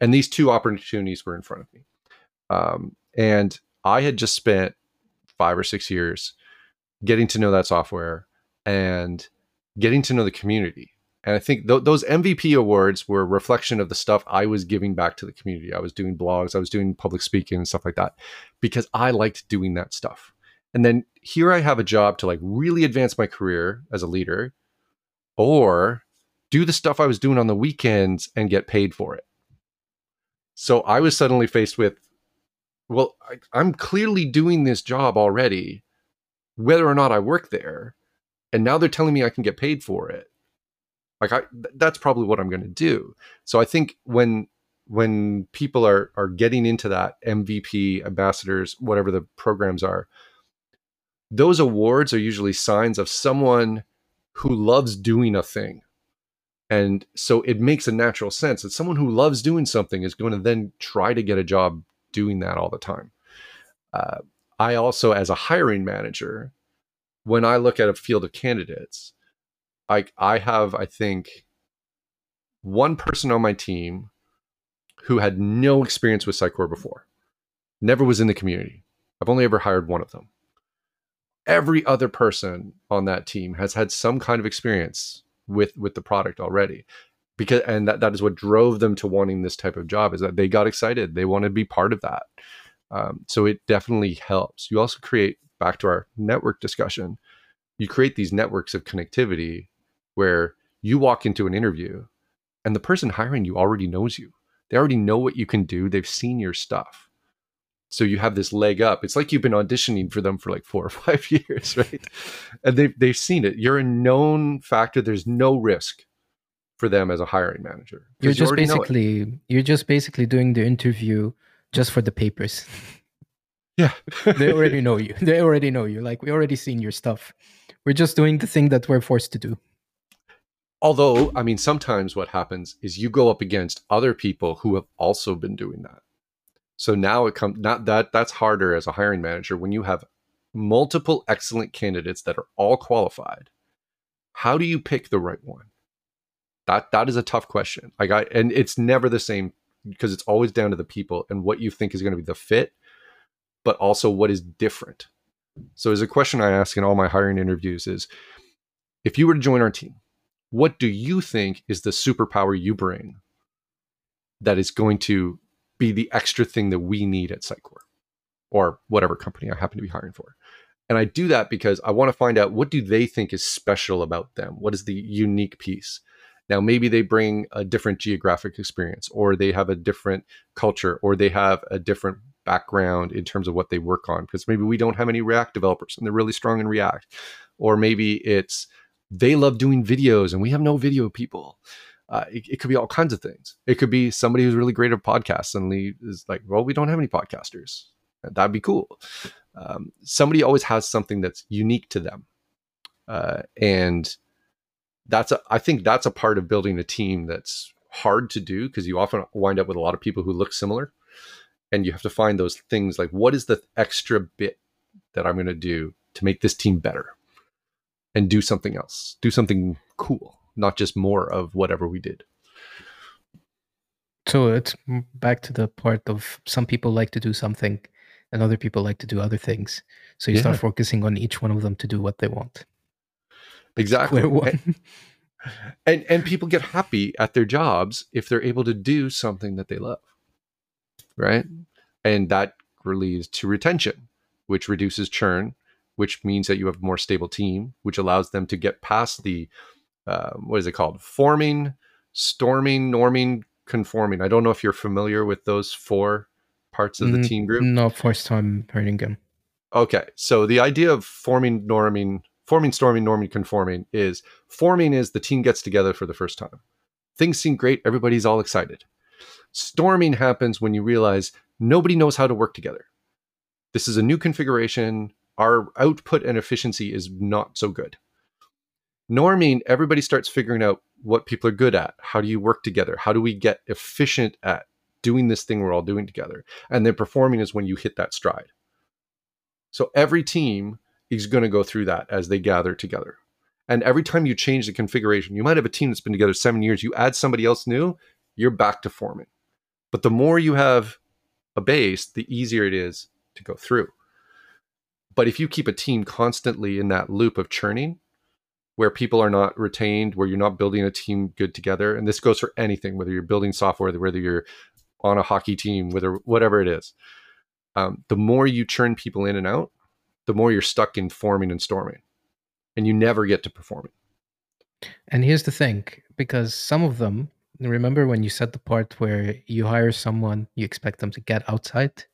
And these two opportunities were in front of me. And I had just spent 5 or 6 years getting to know that software and getting to know the community. And I think those MVP awards were a reflection of the stuff I was giving back to the community. I was doing blogs, I was doing public speaking and stuff like that because I liked doing that stuff. And then here I have a job to like really advance my career as a leader or do the stuff I was doing on the weekends and get paid for it. So I was suddenly faced with, well, I'm clearly doing this job already, whether or not I work there. And now they're telling me I can get paid for it. Like that's probably what I'm going to do. So I think when people are getting into that, MVP, ambassadors, whatever the programs are, those awards are usually signs of someone who loves doing a thing. And so it makes a natural sense that someone who loves doing something is going to then try to get a job doing that all the time. I also, as a hiring manager, when I look at a field of candidates, I have, I think, one person on my team who had no experience with Sitecore before, never was in the community. I've only ever hired one of them. Every other person on that team has had some kind of experience with the product already. And that is what drove them to wanting this type of job, is that they got excited. They wanted to be part of that. So it definitely helps. You also create, back to our network discussion, you create these networks of connectivity where you walk into an interview and the person hiring you already knows you. They already know what you can do. They've seen your stuff. So you have this leg up. It's like you've been auditioning for them for like 4 or 5 years, right? And they've seen it. You're a known factor. There's no risk for them as a hiring manager. You're just basically doing the interview just for the papers. Yeah. They already know you. They already know you. Like, we already seen your stuff. We're just doing the thing that we're forced to do. Although, I mean, sometimes what happens is you go up against other people who have also been doing that. So now it comes, not that that's harder as a hiring manager when you have multiple excellent candidates that are all qualified. How do you pick the right one? That is a tough question. And it's never the same because it's always down to the people and what you think is going to be the fit, but also what is different. So there's a question I ask in all my hiring interviews is, if you were to join our team, what do you think is the superpower you bring that is going to be the extra thing that we need at Sitecore or whatever company I happen to be hiring for? And I do that because I want to find out, what do they think is special about them? What is the unique piece? Now, maybe they bring a different geographic experience, or they have a different culture, or they have a different background in terms of what they work on, because maybe we don't have any React developers and they're really strong in React. Or maybe it's they love doing videos and we have no video people. It could be all kinds of things. It could be somebody who's really great at podcasts suddenly is like, well, we don't have any podcasters. That'd be cool. Somebody always has something that's unique to them. And I think that's a part of building a team that's hard to do, because you often wind up with a lot of people who look similar. And you have to find those things like, what is the extra bit that I'm going to do to make this team better and do something else, do something cool, not just more of whatever we did. So it's back to the part of some people like to do something and other people like to do other things. So you start focusing on each one of them to do what they want. Exactly. And people get happy at their jobs if they're able to do something that they love. Right? And that leads to retention, which reduces churn, which means that you have a more stable team, which allows them to get past the, forming, storming, norming, conforming. I don't know if you're familiar with those four parts of the team group. No, first time hearing them. Okay. So the idea of forming, storming, norming, conforming is, forming is the team gets together for the first time. Things seem great. Everybody's all excited. Storming happens when you realize nobody knows how to work together. This is a new configuration. Our output and efficiency is not so good. Norming, everybody starts figuring out what people are good at. How do you work together? How do we get efficient at doing this thing we're all doing together? And then performing is when you hit that stride. So every team is going to go through that as they gather together. And every time you change the configuration, you might have a team that's been together 7 years, you add somebody else new, you're back to forming. But the more you have a base, the easier it is to go through. But if you keep a team constantly in that loop of churning, where people are not retained, where you're not building a team good together, and this goes for anything, whether you're building software, whether you're on a hockey team, whether whatever it is, the more you churn people in and out, the more you're stuck in forming and storming, and you never get to performing. And here's the thing, because some of them, remember when you said the part where you hire someone, you expect them to get outside?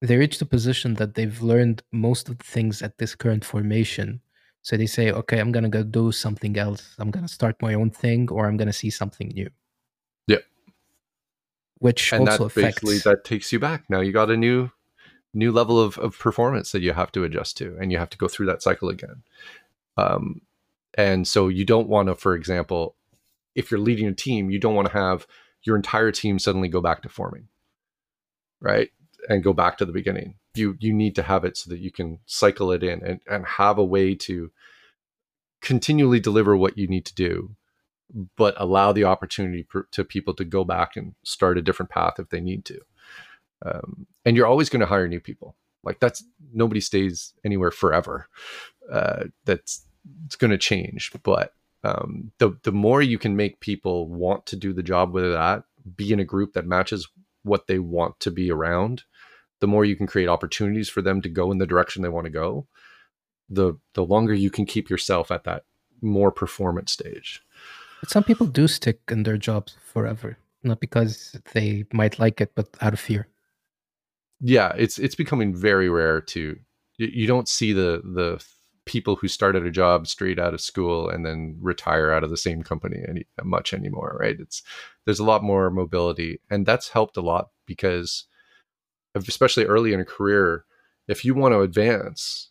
They reach the position that they've learned most of the things at this current formation. So they say, okay, I'm going to go do something else. I'm going to start my own thing, or I'm going to see something new. Yeah. Which and also affects. Basically, that takes you back. Now you got a new level of performance that you have to adjust to, and you have to go through that cycle again. And so you don't want to, for example, if you're leading a team, you don't want to have your entire team suddenly go back to forming, right? And go back to the beginning. You need to have it so that you can cycle it in and have a way to continually deliver what you need to do, but allow the opportunity to people to go back and start a different path if they need to. And you're always going to hire new people. Like that's, nobody stays anywhere forever. It's going to change. But the more you can make people want to do the job with that, be in a group that matches what they want to be around, the more you can create opportunities for them to go in the direction they want to go, the longer you can keep yourself at that more performance stage. But some people do stick in their jobs forever, not because they might like it, but out of fear. Yeah, it's becoming very rare to, you don't see the people who start at a job straight out of school and then retire out of the same company much anymore, right? There's a lot more mobility, and that's helped a lot because, especially early in a career, if you want to advance,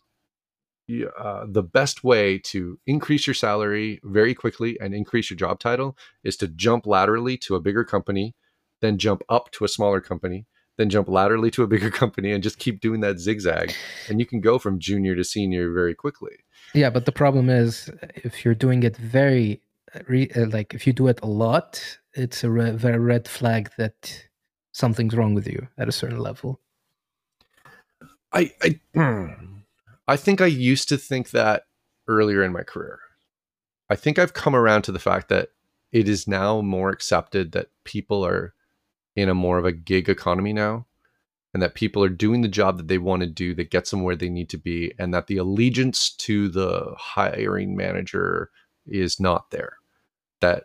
the best way to increase your salary very quickly and increase your job title is to jump laterally to a bigger company, then jump up to a smaller company, then jump laterally to a bigger company, and just keep doing that zigzag. And you can go from junior to senior very quickly. Yeah, but the problem is if you're doing it if you do it a lot, it's a very red flag that something's wrong with you at a certain level. I think I used to think that earlier in my career. I think I've come around to the fact that it is now more accepted that people are in a more of a gig economy now, and that people are doing the job that they want to do that gets them where they need to be, and that the allegiance to the hiring manager is not there. That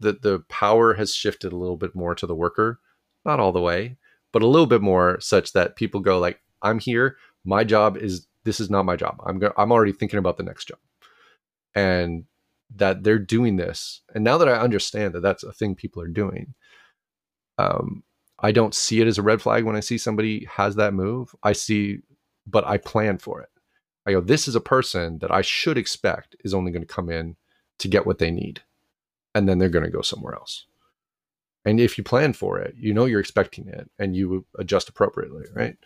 the power has shifted a little bit more to the worker. Not all the way, but a little bit more, such that people go like, I'm here. My job is, this is not my job. I'm already thinking about the next job, and that they're doing this. And now that I understand that that's a thing people are doing, I don't see it as a red flag when I see somebody has that move. But I plan for it. I go, this is a person that I should expect is only going to come in to get what they need, and then they're going to go somewhere else. And if you plan for it, you know you're expecting it, and you adjust appropriately, right?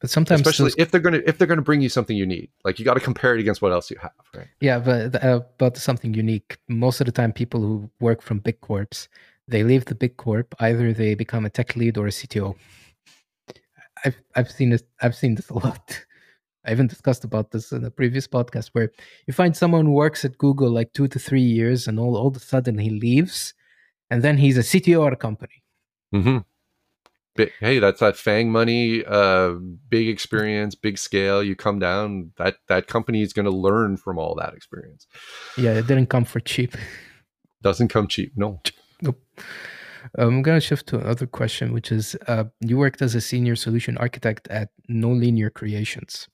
But sometimes, especially if they're gonna bring you something you need, like you got to compare it against what else you have, right? Yeah, but about something unique. Most of the time, people who work from big corps, they leave the big corp. Either they become a tech lead or a CTO. I've seen this. I've seen this a lot. I even discussed about this in a previous podcast, where you find someone who works at Google like 2 to 3 years, and all of a sudden he leaves. And then he's a CTO at a company. Mm-hmm. Hey, that's that FANG money, big experience, big scale. You come down, that company is going to learn from all that experience. Yeah, it didn't come for cheap. Doesn't come cheap, no. Nope. I'm going to shift to another question, which is, you worked as a senior solution architect at Nonlinear Creations.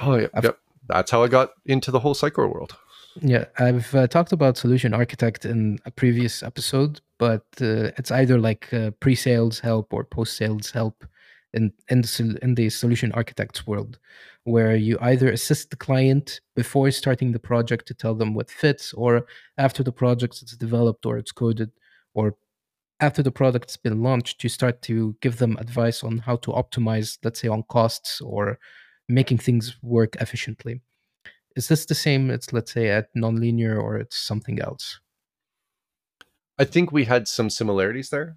Oh, yeah. That's how I got into the whole Sitecore world. Yeah, I've talked about Solution Architect in a previous episode, but it's either like pre-sales help or post-sales help in the Solution Architect's world, where you either assist the client before starting the project to tell them what fits, or after the project is developed or it's coded, or after the product's been launched, you start to give them advice on how to optimize, let's say, on costs or making things work efficiently. Is this the same? It's, let's say, at Nonlinear, or it's something else? I think we had some similarities there.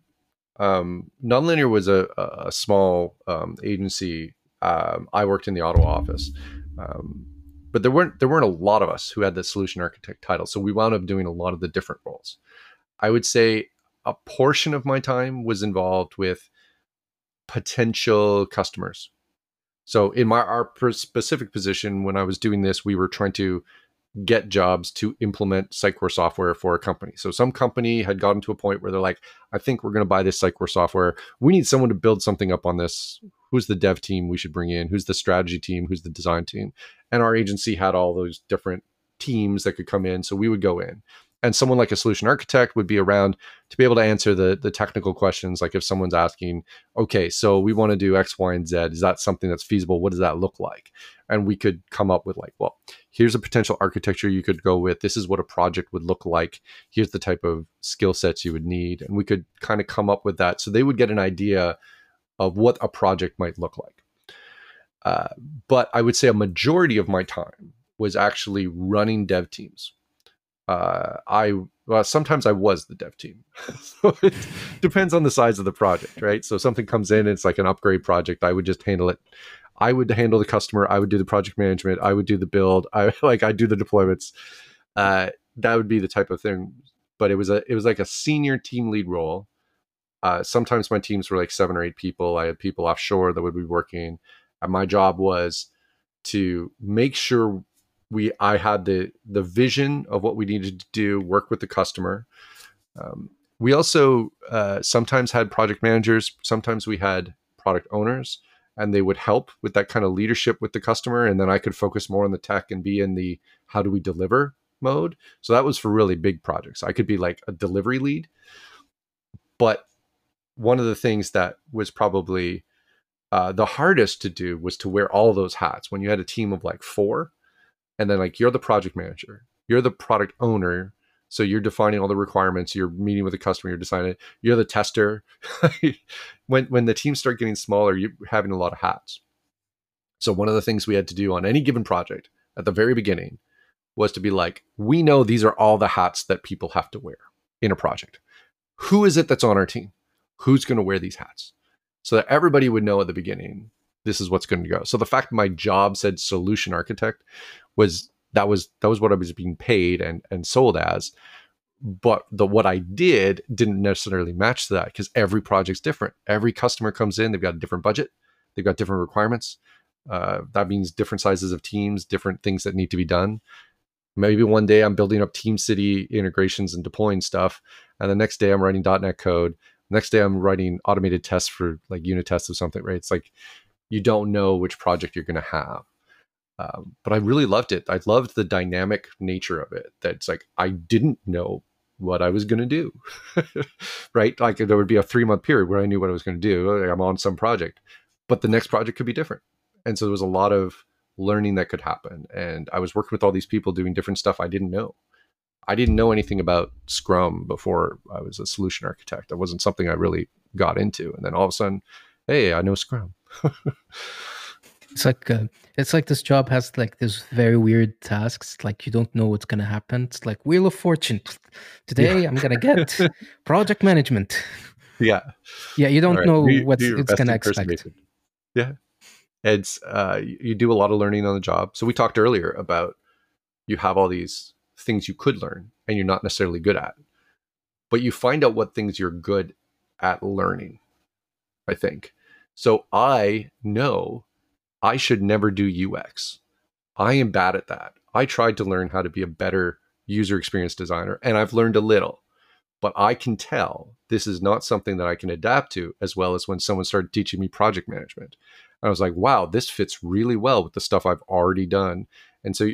Nonlinear was a small agency. I worked in the Ottawa office, but there weren't a lot of us who had the solution architect title. So we wound up doing a lot of the different roles. I would say a portion of my time was involved with potential customers. So in our specific position, when I was doing this, we were trying to get jobs to implement Sitecore software for a company. So some company had gotten to a point where they're like, I think we're going to buy this Sitecore software. We need someone to build something up on this. Who's the dev team we should bring in? Who's the strategy team? Who's the design team? And our agency had all those different teams that could come in. So we would go in. And someone like a solution architect would be around to be able to answer the technical questions. Like if someone's asking, okay, so we want to do X, Y, and Z. Is that something that's feasible? What does that look like? And we could come up with like, well, here's a potential architecture you could go with. This is what a project would look like. Here's the type of skill sets you would need. And we could kind of come up with that. So they would get an idea of what a project might look like. But I would say a majority of my time was actually running dev teams. Sometimes I was the dev team. So it depends on the size of the project, right? So something comes in, it's like an upgrade project. I would just handle it. I would handle the customer. I would do the project management. I would do the build. I do the deployments. That would be the type of thing. But it was like a senior team lead role. Sometimes my teams were like 7 or 8 people. I had people offshore that would be working. And my job was to make sure I had the vision of what we needed to do, work with the customer. We also sometimes had project managers, sometimes we had product owners, and they would help with that kind of leadership with the customer. And then I could focus more on the tech and be in the how do we deliver mode. So that was for really big projects. I could be like a delivery lead. But one of the things that was probably the hardest to do was to wear all those hats. When you had a team of like 4, and then like, you're the project manager, you're the product owner. So you're defining all the requirements, you're meeting with the customer, you're designing it, you're the tester. When the teams start getting smaller, you're having a lot of hats. So one of the things we had to do on any given project at the very beginning was to be like, we know these are all the hats that people have to wear in a project. Who is it that's on our team? Who's going to wear these hats? So that everybody would know at the beginning, this is what's going to go. So the fact my job said solution architect was what I was being paid and sold as, but what I did didn't necessarily match that because every project's different. Every customer comes in, they've got a different budget, they've got different requirements. That means different sizes of teams, different things that need to be done. Maybe one day I'm building up Team City integrations and deploying stuff, and the next day I'm writing .NET code. Next day I'm writing automated tests for like unit tests of something, right? It's like you don't know which project you're going to have. But I really loved it. I loved the dynamic nature of it. That's like, I didn't know what I was going to do, right? Like there would be a 3-month period where I knew what I was going to do. I'm on some project, but the next project could be different. And so there was a lot of learning that could happen. And I was working with all these people doing different stuff I didn't know. I didn't know anything about Scrum before I was a solution architect. That wasn't something I really got into. And then all of a sudden, hey, I know Scrum. It's like this job has like this very weird tasks. Like you don't know what's gonna happen. It's like Wheel of Fortune. Today I'm gonna get project management. Yeah, yeah. You don't know what it's gonna expect. Yeah, it's you do a lot of learning on the job. So we talked earlier about you have all these things you could learn and you're not necessarily good at, but you find out what things you're good at learning. I think so. I know I should never do UX. I am bad at that. I tried to learn how to be a better user experience designer, and I've learned a little, but I can tell this is not something that I can adapt to as well as when someone started teaching me project management. And I was like, wow, this fits really well with the stuff I've already done. And so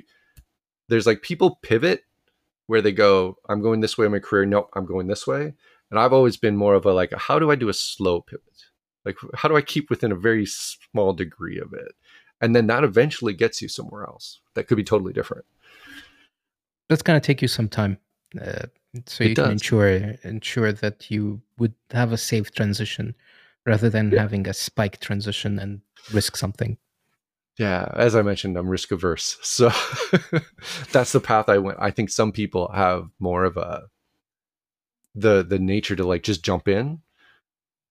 there's like people pivot where they go, I'm going this way in my career. Nope, I'm going this way. And I've always been more of a like, how do I do a slow pivot? Like, how do I keep within a very small degree of it? And then that eventually gets you somewhere else that could be totally different. That's going to take you some time. So you can ensure that you would have a safe transition rather than having a spike transition and risk something. Yeah, as I mentioned, I'm risk averse. So that's the path I went. I think some people have more of the nature to like just jump in,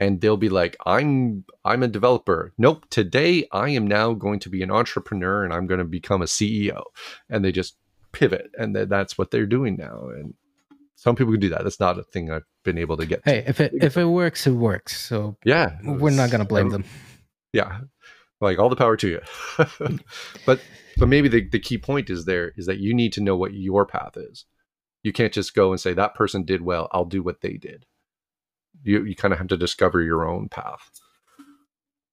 and they'll be like, I'm a developer. Nope, today I am now going to be an entrepreneur and I'm going to become a CEO. And they just pivot, and that's what they're doing now. And some people can do that. That's not a thing I've been able to get. Hey, if it works, it works. So yeah, we're not going to blame them. Yeah. Like, all the power to you. but maybe the key point is that you need to know what your path is. You can't just go and say, that person did well, I'll do what they did. You kind of have to discover your own path.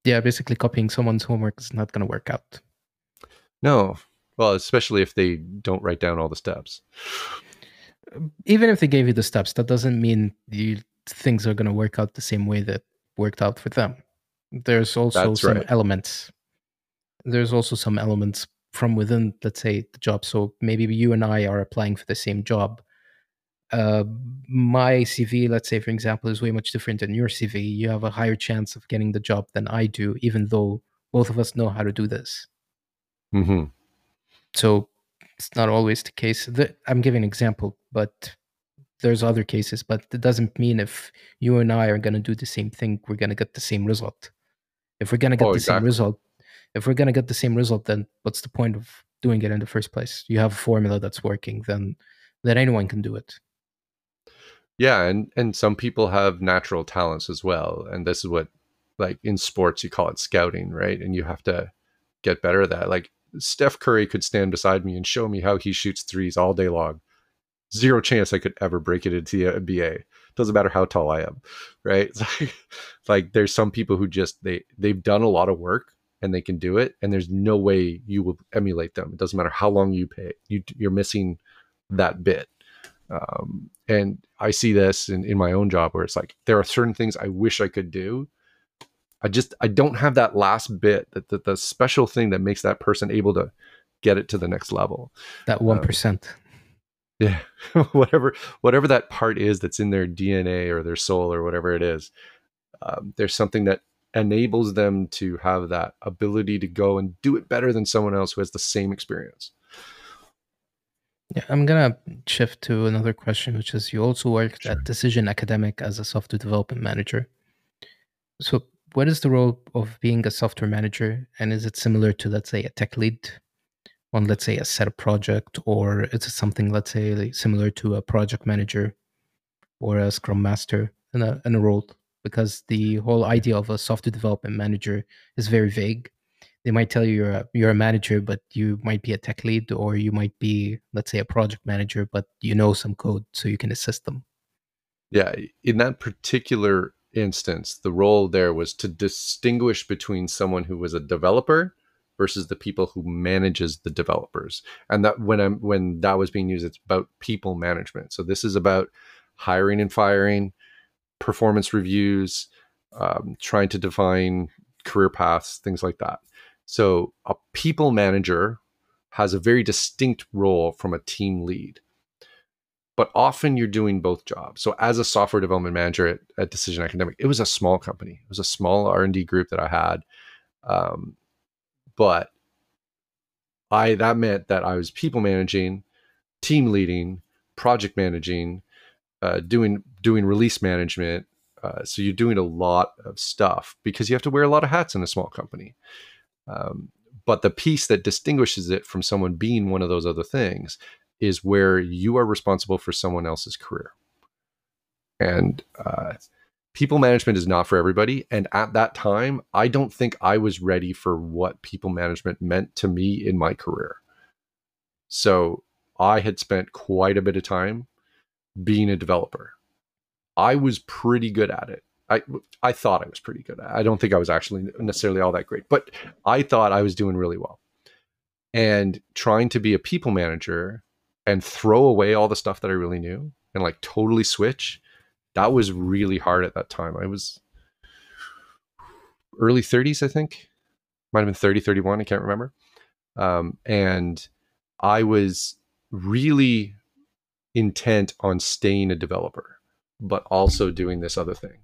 Yeah, basically copying someone's homework is not going to work out. No. Well, especially if they don't write down all the steps. Even if they gave you the steps, that doesn't mean things are going to work out the same way that worked out for them. There's also elements. There's also some elements from within, let's say, the job. So maybe you and I are applying for the same job. My CV, let's say, for example, is way much different than your CV. You have a higher chance of getting the job than I do, even though both of us know how to do this. Mm-hmm. So it's not always the case. I'm giving an example, but there's other cases. But it doesn't mean if you and I are going to do the same thing, we're going to get the same result. If we're going to get the same result, then what's the point of doing it in the first place? You have a formula that's working, then that anyone can do it. Yeah, and some people have natural talents as well. And this is what, like in sports, you call it scouting, right? And you have to get better at that. Like Steph Curry could stand beside me and show me how he shoots threes all day long. Zero chance I could ever break it into the NBA. Doesn't matter how tall I am, right? It's like there's some people who just, they've done a lot of work and they can do it. And there's no way you will emulate them. It doesn't matter how long you pay. You're missing that bit. And I see this in my own job where it's like, there are certain things I wish I could do. I don't have that last bit, the special thing that makes that person able to get it to the next level. That 1%. Yeah, whatever that part is that's in their DNA or their soul or whatever it is, there's something that enables them to have that ability to go and do it better than someone else who has the same experience. Yeah, I'm going to shift to another question, which is you also worked at Decision Academic as a software development manager. So what is the role of being a software manager? And is it similar to, let's say, a tech lead on, let's say, a set of project, or is it something, let's say, like similar to a project manager or a Scrum Master in a role? Because the whole idea of a software development manager is very vague. They might tell you you're a manager, but you might be a tech lead, or you might be, let's say, a project manager, but you know some code, so you can assist them. Yeah, in that particular instance, the role there was to distinguish between someone who was a developer versus the people who manages the developers. And that when that was being used, it's about people management. So this is about hiring and firing, performance reviews, trying to define career paths, things like that. So a people manager has a very distinct role from a team lead. But often you're doing both jobs. So as a software development manager at Decision Academic, it was a small company. It was a small R&D group that I had. But that meant that I was people managing, team leading, project managing, doing release management. So you're doing a lot of stuff because you have to wear a lot of hats in a small company. But the piece that distinguishes it from someone being one of those other things is where you are responsible for someone else's career. And people management is not for everybody. And at that time, I don't think I was ready for what people management meant to me in my career. So I had spent quite a bit of time being a developer. I was pretty good at it. I thought I was pretty good at it. I don't think I was actually necessarily all that great, but I thought I was doing really well. and trying to be a people manager and throw away all the stuff that I really knew and like totally switch, that was really hard at that time. I was early 30s, I think. Might have been 30, 31, I can't remember. And I was really intent on staying a developer, but also doing this other thing.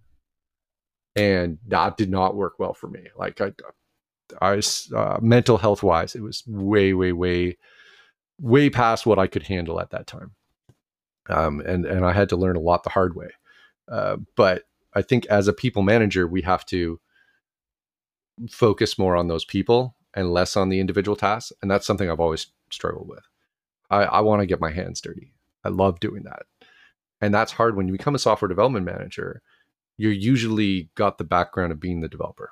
And that did not work well for me. Like I mental health wise, it was way past what I could handle at that time. And I had to learn a lot the hard way. But I think as a people manager, we have to focus more on those people and less on the individual tasks. And that's something I've always struggled with. I want to get my hands dirty. I love doing that. And that's hard when you become a software development manager. You're usually got the background of being the developer,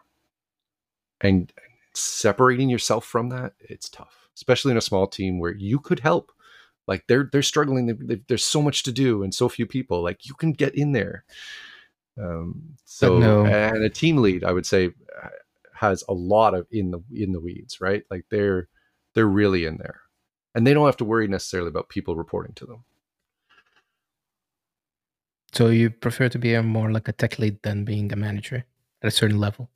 and separating yourself from that, it's tough, especially in a small team where you could help. Like they're struggling. There's so much to do and so few people. Like you can get in there. And a team lead, I would say, has a lot of in the weeds, right? Like they're really in there, and they don't have to worry necessarily about people reporting to them. So you prefer to be more like a tech lead than being a manager at a certain level?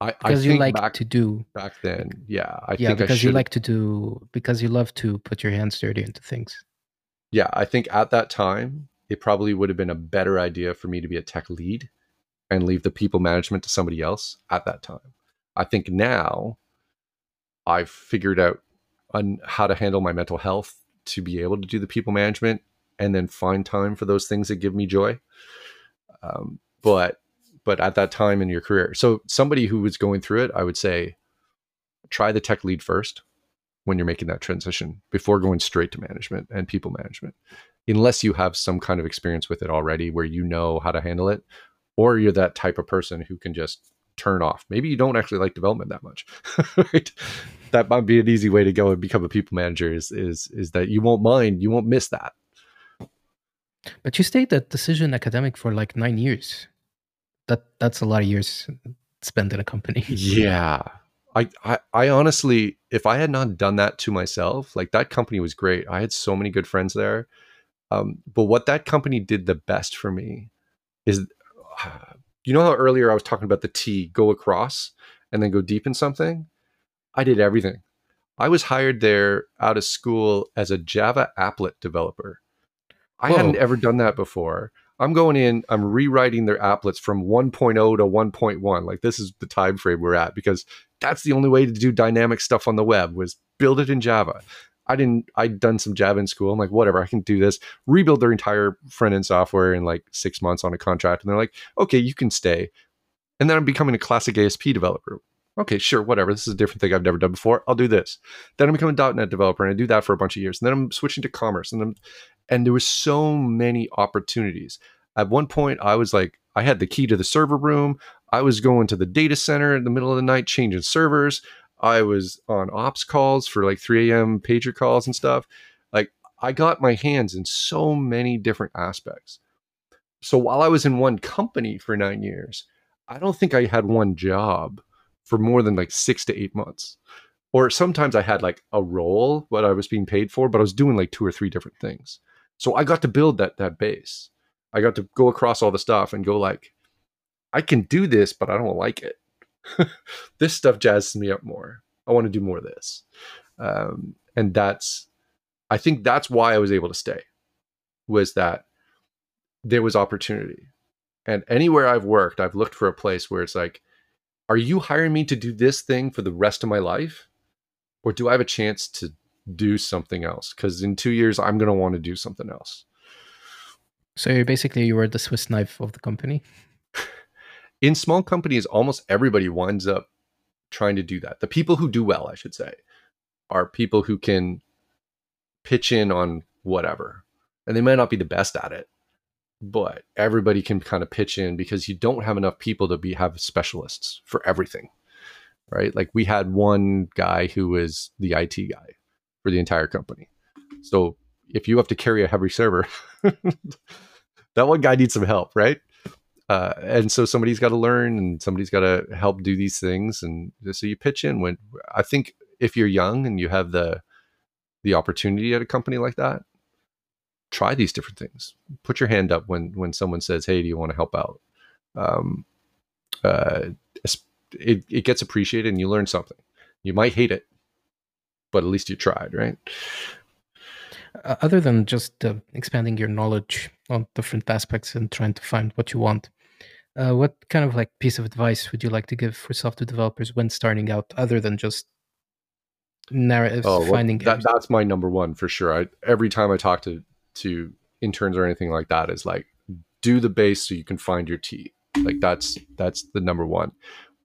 Because you like to do back then. Yeah. Because you love to put your hands dirty into things. Yeah. I think at that time, it probably would have been a better idea for me to be a tech lead and leave the people management to somebody else at that time. I think now I've figured out how to handle my mental health to be able to do the people management and then find time for those things that give me joy. But at that time in your career, so somebody who was going through it, I would say, try the tech lead first when you're making that transition before going straight to management and people management, unless you have some kind of experience with it already where you know how to handle it, or you're that type of person who can just turn off. Maybe you don't actually like development that much, right? That might be an easy way to go and become a people manager is that you won't mind, you won't miss that. But you stayed at Decision Academic for like 9 years. That's a lot of years spent in a company. Yeah. I honestly, if I had not done that to myself, like that company was great. I had so many good friends there. But what that company did the best for me is, you know how earlier I was talking about the T, go across and then go deep in something? I did everything. I was hired there out of school as a Java applet developer. I hadn't ever done that before. I'm going in, I'm rewriting their applets from 1.0 to 1.1. Like this is the time frame we're at, because that's the only way to do dynamic stuff on the web was build it in Java. I'd done some Java in school. I'm like, whatever, I can do this. Rebuild their entire front end software in like 6 months on a contract. And they're like, okay, you can stay. And then I'm becoming a classic ASP developer. Okay, sure, whatever. This is a different thing I've never done before. I'll do this. Then I become a .NET developer, and I do that for a bunch of years. And then I'm switching to commerce. And there were so many opportunities. At one point, I was like, I had the key to the server room. I was going to the data center in the middle of the night, changing servers. I was on ops calls for like 3 a.m. pager calls and stuff. Like I got my hands in so many different aspects. So while I was in one company for 9 years, I don't think I had one job for more than like 6 to 8 months. Or sometimes I had like a role, what I was being paid for, but I was doing like 2 or 3 different things. So I got to build that base. I got to go across all the stuff and go like, I can do this, but I don't like it. This stuff jazzes me up more. I want to do more of this. And I think that's why I was able to stay, was that there was opportunity. And anywhere I've worked, I've looked for a place where it's like, are you hiring me to do this thing for the rest of my life? Or do I have a chance to do something else? Because in 2 years, I'm going to want to do something else. So you were the Swiss knife of the company? In small companies, almost everybody winds up trying to do that. The people who do well, I should say, are people who can pitch in on whatever. And they might not be the best at it, but everybody can kind of pitch in because you don't have enough people to have specialists for everything, right? Like we had one guy who was the IT guy for the entire company. So if you have to carry a heavy server, that one guy needs some help, right? And so somebody's got to learn and somebody's got to help do these things. And so you pitch in when I think if you're young and you have the opportunity at a company like that, try these different things. Put your hand up when someone says, "Hey, do you want to help out?" It gets appreciated and you learn something. You might hate it, but at least you tried, right? Other than just expanding your knowledge on different aspects and trying to find what you want, what kind of like piece of advice would you like to give for software developers when starting out, other than just narratives? That's my number one for sure. Every time I talk to interns or anything like that, is like, do the base so you can find your T. Like that's the number one.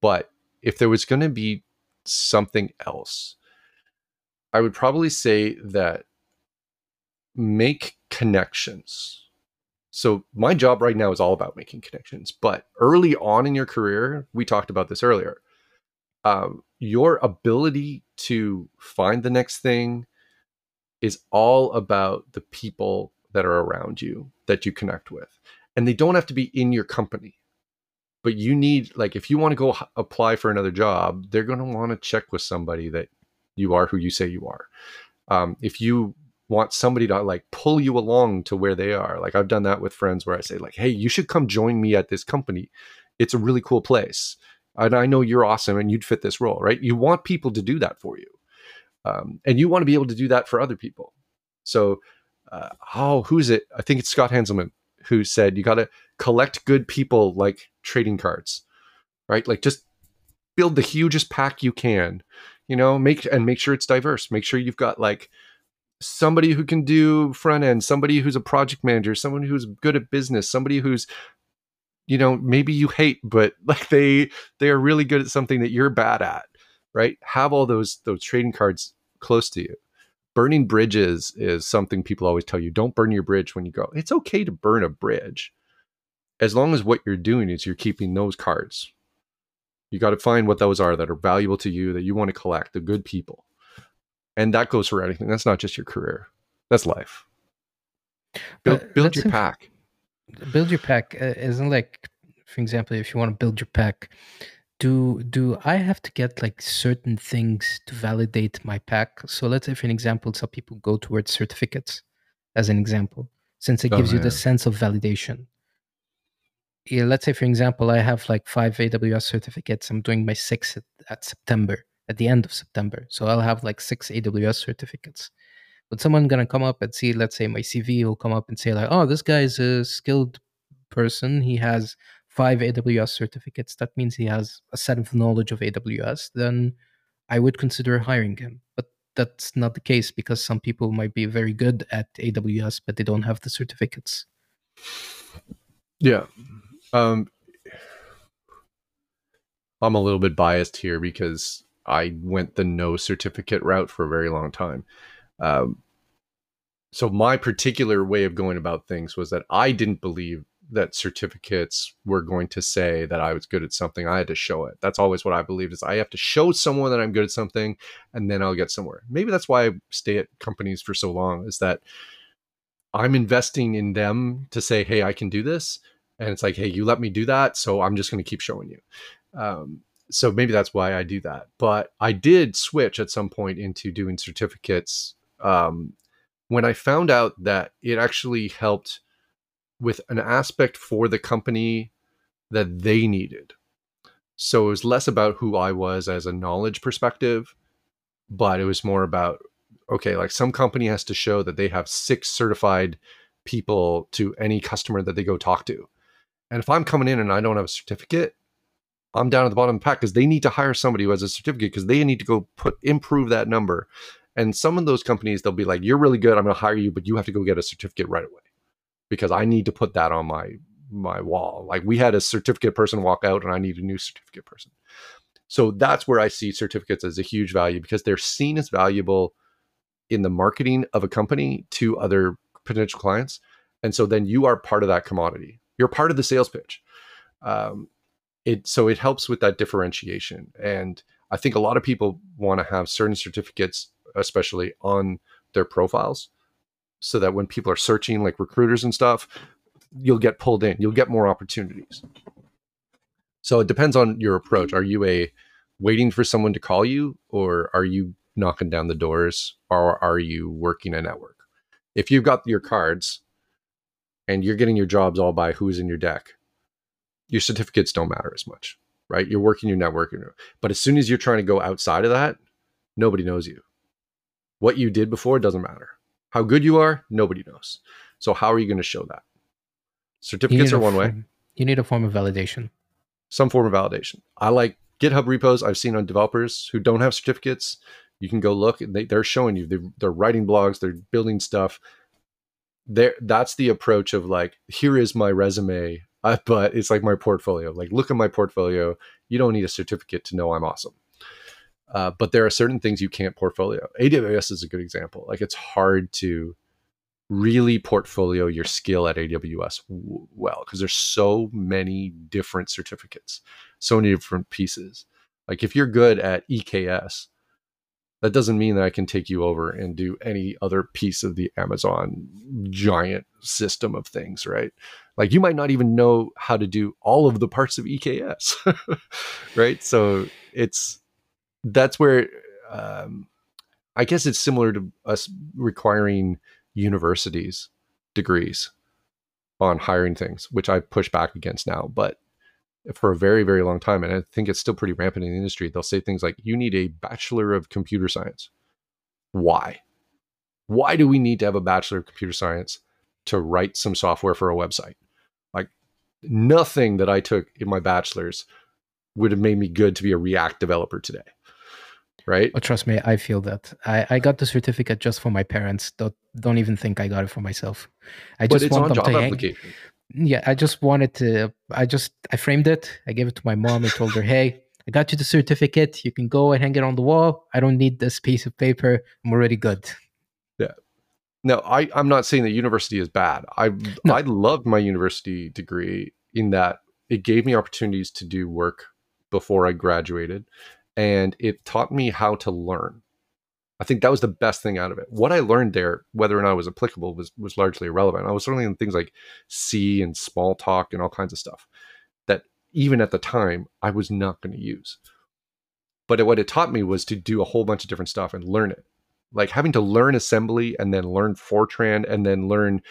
But if there was going to be something else, I would probably say that make connections. So my job right now is all about making connections, but early on in your career, we talked about this earlier, your ability to find the next thing is all about the people that are around you that you connect with. And they don't have to be in your company, but you need, like, if you want to go apply for another job, they're going to want to check with somebody that you are who you say you are. If you want somebody to like pull you along to where they are, like I've done that with friends where I say like, hey, you should come join me at this company. It's a really cool place. And I know you're awesome and you'd fit this role, right? You want people to do that for you. And you want to be able to do that for other people. So, who is it? I think it's Scott Hanselman who said, you got to collect good people like trading cards, right? Like just build the hugest pack you can, you know, make sure it's diverse. Make sure you've got like somebody who can do front end, somebody who's a project manager, someone who's good at business, somebody who's, you know, maybe you hate, but like they are really good at something that you're bad at, right? Have all those trading cards close to you. Burning bridges is something people always tell you. Don't burn your bridge when you go. It's okay to burn a bridge as long as what you're doing is you're keeping those cards. You got to find what those are that are valuable to you, that you want to collect, the good people. And that goes for anything. That's not just your career. That's life. Build your pack. Build your pack isn't like, for example, if you want to build your pack, do I have to get like certain things to validate my pack? So let's say, for an example, some people go towards certificates as an example, since it gives you the sense of validation. Yeah, let's say, for example, I have like 5 AWS certificates. I'm doing my 6th at the end of September. So I'll have like 6 AWS certificates. But someone's going to come up and see, let's say my CV will come up and say like, oh, this guy is a skilled person. He has 5 AWS certificates. That means he has a set of knowledge of AWS. Then I would consider hiring him. But that's not the case, because some people might be very good at AWS, but they don't have the certificates. Yeah. I'm a little bit biased here because I went the no certificate route for a very long time. So my particular way of going about things was that I didn't believe that certificates were going to say that I was good at something. I had to show it. That's always what I believed, is I have to show someone that I'm good at something and then I'll get somewhere. Maybe that's why I stay at companies for so long, is that I'm investing in them to say, hey, I can do this. And it's like, hey, you let me do that, so I'm just going to keep showing you. So maybe that's why I do that. But I did switch at some point into doing certificates when I found out that it actually helped with an aspect for the company that they needed. So it was less about who I was as a knowledge perspective, but it was more about, okay, like some company has to show that they have 6 certified people to any customer that they go talk to. And if I'm coming in and I don't have a certificate, I'm down at the bottom of the pack, because they need to hire somebody who has a certificate, because they need to go improve that number. And some of those companies, they'll be like, you're really good, I'm going to hire you, but you have to go get a certificate right away, because I need to put that on my wall. Like, we had a certificate person walk out and I need a new certificate person. So that's where I see certificates as a huge value, because they're seen as valuable in the marketing of a company to other potential clients. And so then you are part of that commodity. You're part of the sales pitch. So it helps with that differentiation. And I think a lot of people want to have certain certificates, especially on their profiles, so that when people are searching, like recruiters and stuff, you'll get pulled in, you'll get more opportunities. So it depends on your approach. Are you waiting for someone to call you, or are you knocking down the doors, or are you working a network? If you've got your cards and you're getting your jobs all by who's in your deck, your certificates don't matter as much, right? You're working your network. But as soon as you're trying to go outside of that, nobody knows you. What you did before doesn't matter. How good you are, nobody knows. So how are you going to show that? Certificates are one way. You need a form of validation. Some form of validation. I like GitHub repos I've seen on developers who don't have certificates. You can go look, and they're showing you. They're writing blogs. They're building stuff. That's the approach of like, here is my resume, but it's like my portfolio. Like, look at my portfolio. You don't need a certificate to know I'm awesome. But there are certain things you can't portfolio. AWS is a good example. Like, it's hard to really portfolio your skill at AWS well, because there's so many different certificates, so many different pieces. Like, if you're good at EKS, that doesn't mean that I can take you over and do any other piece of the Amazon giant system of things, right? Like, you might not even know how to do all of the parts of EKS, right? So that's where I guess it's similar to us requiring universities degrees on hiring things, which I push back against now, but for a very, very long time, and I think it's still pretty rampant in the industry, they'll say things like, you need a Bachelor of Computer Science. Why? Why do we need to have a Bachelor of Computer Science to write some software for a website? Like, nothing that I took in my bachelor's would have made me good to be a React developer today. Right? Oh, trust me, I feel that. I got the certificate just for my parents. Don't even think I got it for myself. I framed it. I gave it to my mom and told her, hey, I got you the certificate. You can go and hang it on the wall. I don't need this piece of paper. I'm already good. Yeah. No, I'm not saying that university is bad. I loved my university degree in that it gave me opportunities to do work before I graduated. And it taught me how to learn. I think that was the best thing out of it. What I learned there, whether or not it was applicable, was largely irrelevant. I was certainly in things like C and small talk and all kinds of stuff that even at the time I was not going to use. But what it taught me was to do a whole bunch of different stuff and learn it. Like having to learn assembly and then learn Fortran and then learn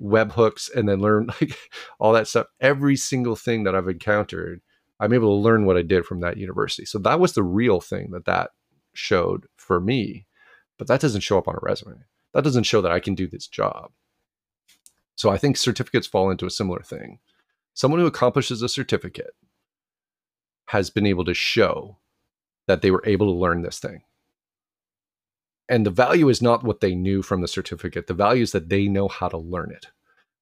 webhooks and then learn like all that stuff. Every single thing that I've encountered, I'm able to learn what I did from that university. So that was the real thing that showed for me, but that doesn't show up on a resume. That doesn't show that I can do this job. So I think certificates fall into a similar thing. Someone who accomplishes a certificate has been able to show that they were able to learn this thing. And the value is not what they knew from the certificate. The value is that they know how to learn it.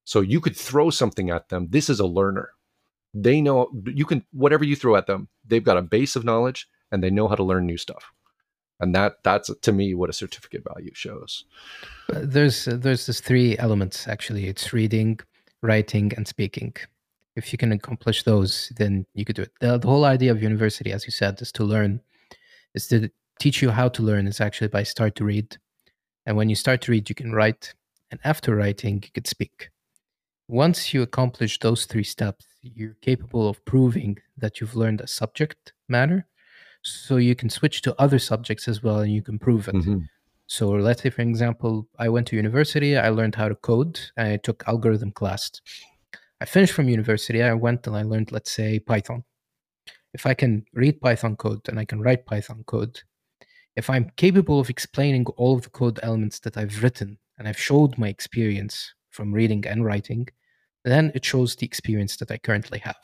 So you could throw something at them. This is a learner. They know you can, whatever you throw at them, they've got a base of knowledge and they know how to learn new stuff. And that's to me what a certificate value shows. There's these three elements actually. It's reading, writing, and speaking. If you can accomplish those, then you could do it. The whole idea of university, as you said, is to learn. Is to teach you how to learn is actually by start to read. And when you start to read, you can write. And after writing, you could speak. Once you accomplish those three steps, you're capable of proving that you've learned a subject matter, so you can switch to other subjects as well and you can prove it. Mm-hmm. So let's say, for example, I went to university, I learned how to code, and I took algorithm class. I finished from university, I went and I learned, let's say, Python. If I can read Python code and I can write Python code, if I'm capable of explaining all of the code elements that I've written and I've showed my experience from reading and writing, then it shows the experience that I currently have.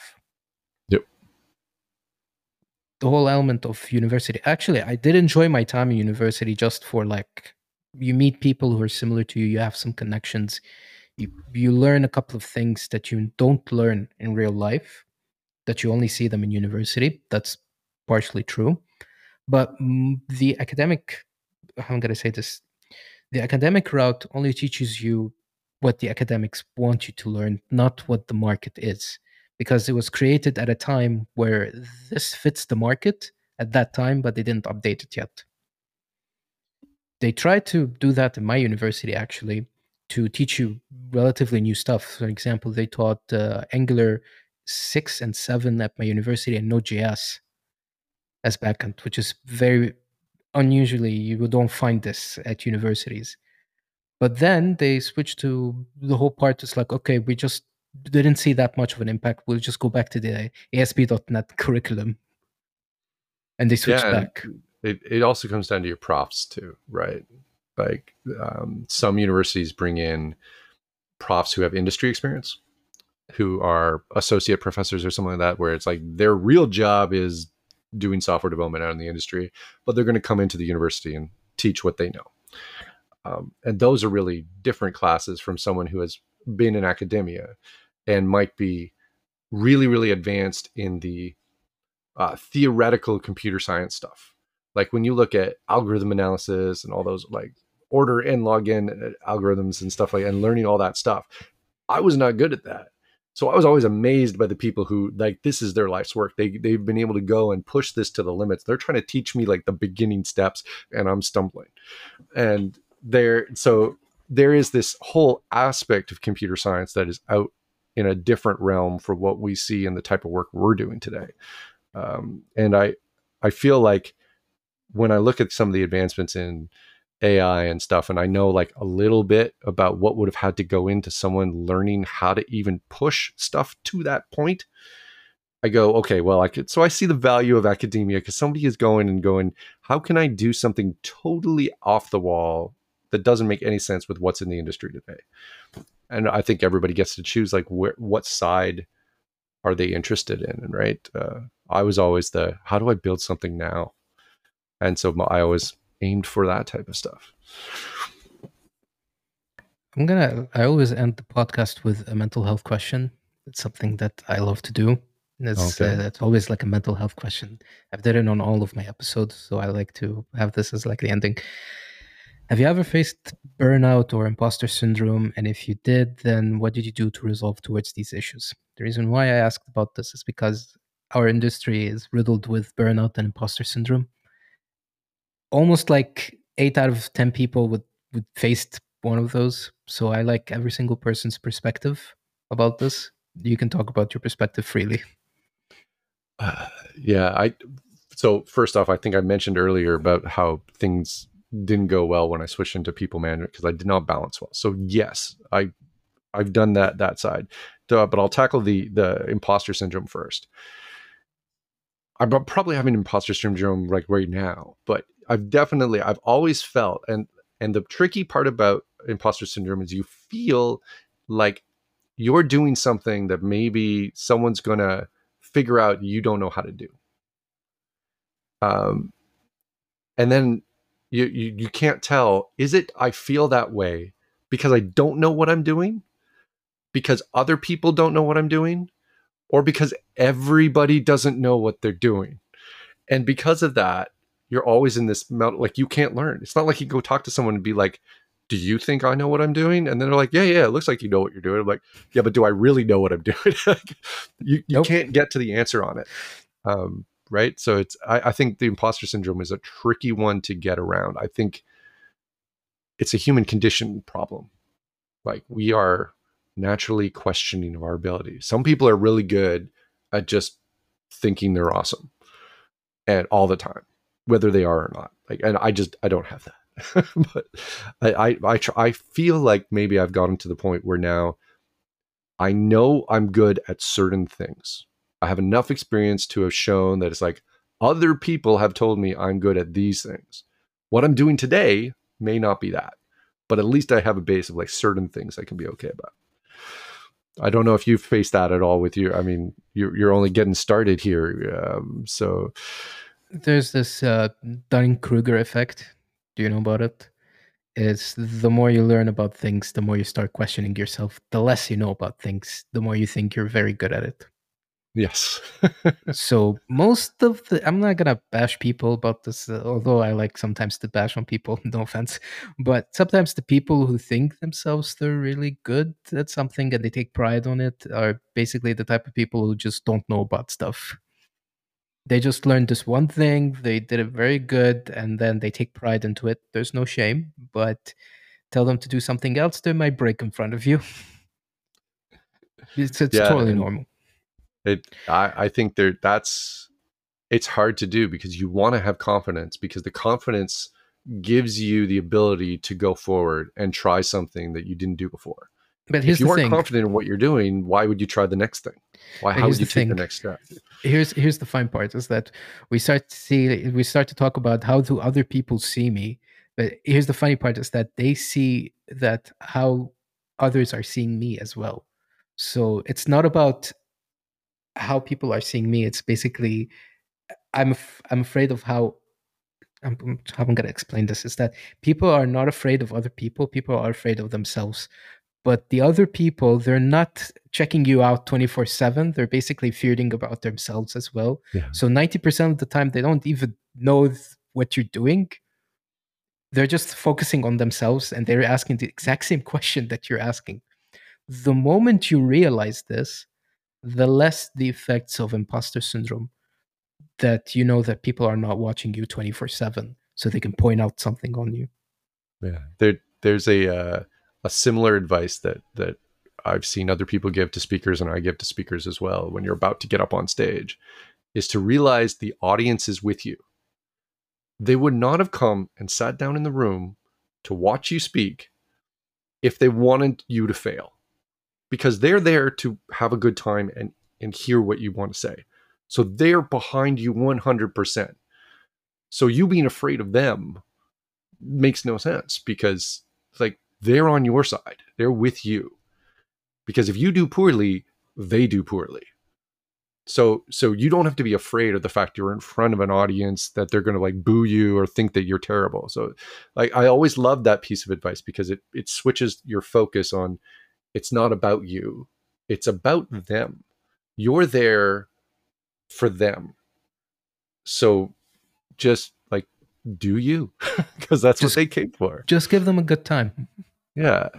Yep. The whole element of university. Actually, I did enjoy my time in university just for like, you meet people who are similar to you, you have some connections, you learn a couple of things that you don't learn in real life, that you only see them in university. That's partially true. But the academic, how am I going to say this? The academic route only teaches you what the academics want you to learn, not what the market is, because it was created at a time where this fits the market at that time, but they didn't update it yet. They tried to do that in my university, actually, to teach you relatively new stuff. For example, they taught Angular 6 and 7 at my university and Node.js as backend, which is very unusually, you don't find this at universities. But then they switched to the whole part. It's like, okay, we just didn't see that much of an impact. We'll just go back to the ASP.NET curriculum. And they switched back. It also comes down to your profs too, right? Like some universities bring in profs who have industry experience, who are associate professors or something like that, where it's like their real job is doing software development out in the industry, but they're going to come into the university and teach what they know. And those are really different classes from someone who has been in academia and might be really, really advanced in the theoretical computer science stuff. Like when you look at algorithm analysis and all those like order and log-in algorithms and stuff like that, and learning all that stuff, I was not good at that. So I was always amazed by the people who, like, this is their life's work. They've been able to go and push this to the limits. They're trying to teach me like the beginning steps and I'm stumbling. And there is this whole aspect of computer science that is out in a different realm for what we see and the type of work we're doing today. And I feel like when I look at some of the advancements in AI and stuff, and I know like a little bit about what would have had to go into someone learning how to even push stuff to that point, I go, okay, well, so I see the value of academia because somebody is going, how can I do something totally off the wall that doesn't make any sense with what's in the industry today? And I think everybody gets to choose like what side are they interested in, right? I was always how do I build something now? And so I always aimed for that type of stuff. I always end the podcast with a mental health question. It's something that I love to do. And it's always like a mental health question. I've done it on all of my episodes, so I like to have this as like the ending. Have you ever faced burnout or imposter syndrome? And if you did, then what did you do to resolve towards these issues? The reason why I asked about this is because our industry is riddled with burnout and imposter syndrome. Almost like 8 out of 10 people would face one of those. So I like every single person's perspective about this. You can talk about your perspective freely. So first off, I think I mentioned earlier about how things didn't go well when I switched into people management because I did not balance well. So yes, I've done that side, but I'll tackle the imposter syndrome first. I'm probably having imposter syndrome like right now, but I've always felt, and the tricky part about imposter syndrome is you feel like you're doing something that maybe someone's going to figure out you don't know how to do. And then you can't tell, is it I feel that way because I don't know what I'm doing? Because other people don't know what I'm doing? Or because everybody doesn't know what they're doing? And because of that, you're always in this mount, like you can't learn. It's not like you go talk to someone and be like, do you think I know what I'm doing? And then they're like, yeah, it looks like you know what you're doing. I'm like, yeah, but do I really know what I'm doing? you can't get to the answer on it. Right. So I think the imposter syndrome is a tricky one to get around. I think it's a human condition problem. Like we are naturally questioning of our ability. Some people are really good at just thinking they're awesome and all the time, whether they are or not. Like, and I don't have that, but I feel like maybe I've gotten to the point where now I know I'm good at certain things. I have enough experience to have shown that it's like other people have told me I'm good at these things. What I'm doing today may not be that, but at least I have a base of like certain things I can be okay about. I don't know if you've faced that at all with you. I mean, you're only getting started here. So there's this Dunning-Kruger effect. Do you know about it? It's the more you learn about things, the more you start questioning yourself. The less you know about things, the more you think you're very good at it. Yes. So I'm not going to bash people about this, although I like sometimes to bash on people, no offense. But sometimes the people who think themselves they're really good at something and they take pride on it are basically the type of people who just don't know about stuff. They just learned this one thing, they did it very good, and then they take pride into it. There's no shame, but tell them to do something else, they might break in front of you. It's totally normal. I think that's it's hard to do because you want to have confidence, because the confidence gives you the ability to go forward and try something that you didn't do before. But here's the thing. If you weren't confident in what you're doing, why would you try the next thing? How would you take the next step? Here's the fine part is that we start to talk about how do other people see me. But here's the funny part is that they see that how others are seeing me as well. So it's not about how people are seeing me. It's basically I'm afraid of how. I'm going to explain this is that people are not afraid of other people. People are afraid of themselves. But the other people, they're not checking you out 24/7. They're basically fearing about themselves as well. Yeah. So 90% of the time, they don't even know what you're doing. They're just focusing on themselves, and they're asking the exact same question that you're asking. The moment you realize this, the less the effects of imposter syndrome, that you know that people are not watching you 24/7, so they can point out something on you. Yeah, there's a similar advice that I've seen other people give to speakers, and I give to speakers as well, when you're about to get up on stage, is to realize the audience is with you. They would not have come and sat down in the room to watch you speak if they wanted you to fail, because they're there to have a good time and hear what you want to say. So they're behind you 100%. So you being afraid of them makes no sense, because it's like, they're on your side. They're with you. Because if you do poorly, they do poorly. So you don't have to be afraid of the fact you're in front of an audience that they're going to like boo you or think that you're terrible. So like, I always love that piece of advice, because it switches your focus on, it's not about you. It's about them. You're there for them. So just like, do you, because that's what they came for. Just give them a good time. Yeah.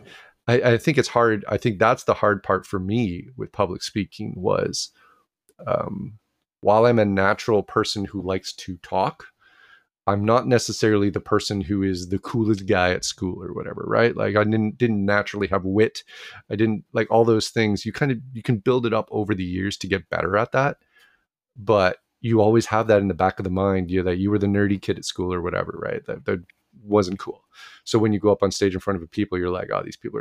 I think it's hard. I think that's the hard part for me with public speaking was, while I'm a natural person who likes to talk, I'm not necessarily the person who is the coolest guy at school or whatever, right? Like I didn't naturally have wit. I didn't like all those things. You can build it up over the years to get better at that. But you always have that in the back of the mind, that you were the nerdy kid at school or whatever, right? That wasn't cool. So when you go up on stage in front of people, you're like, oh, these people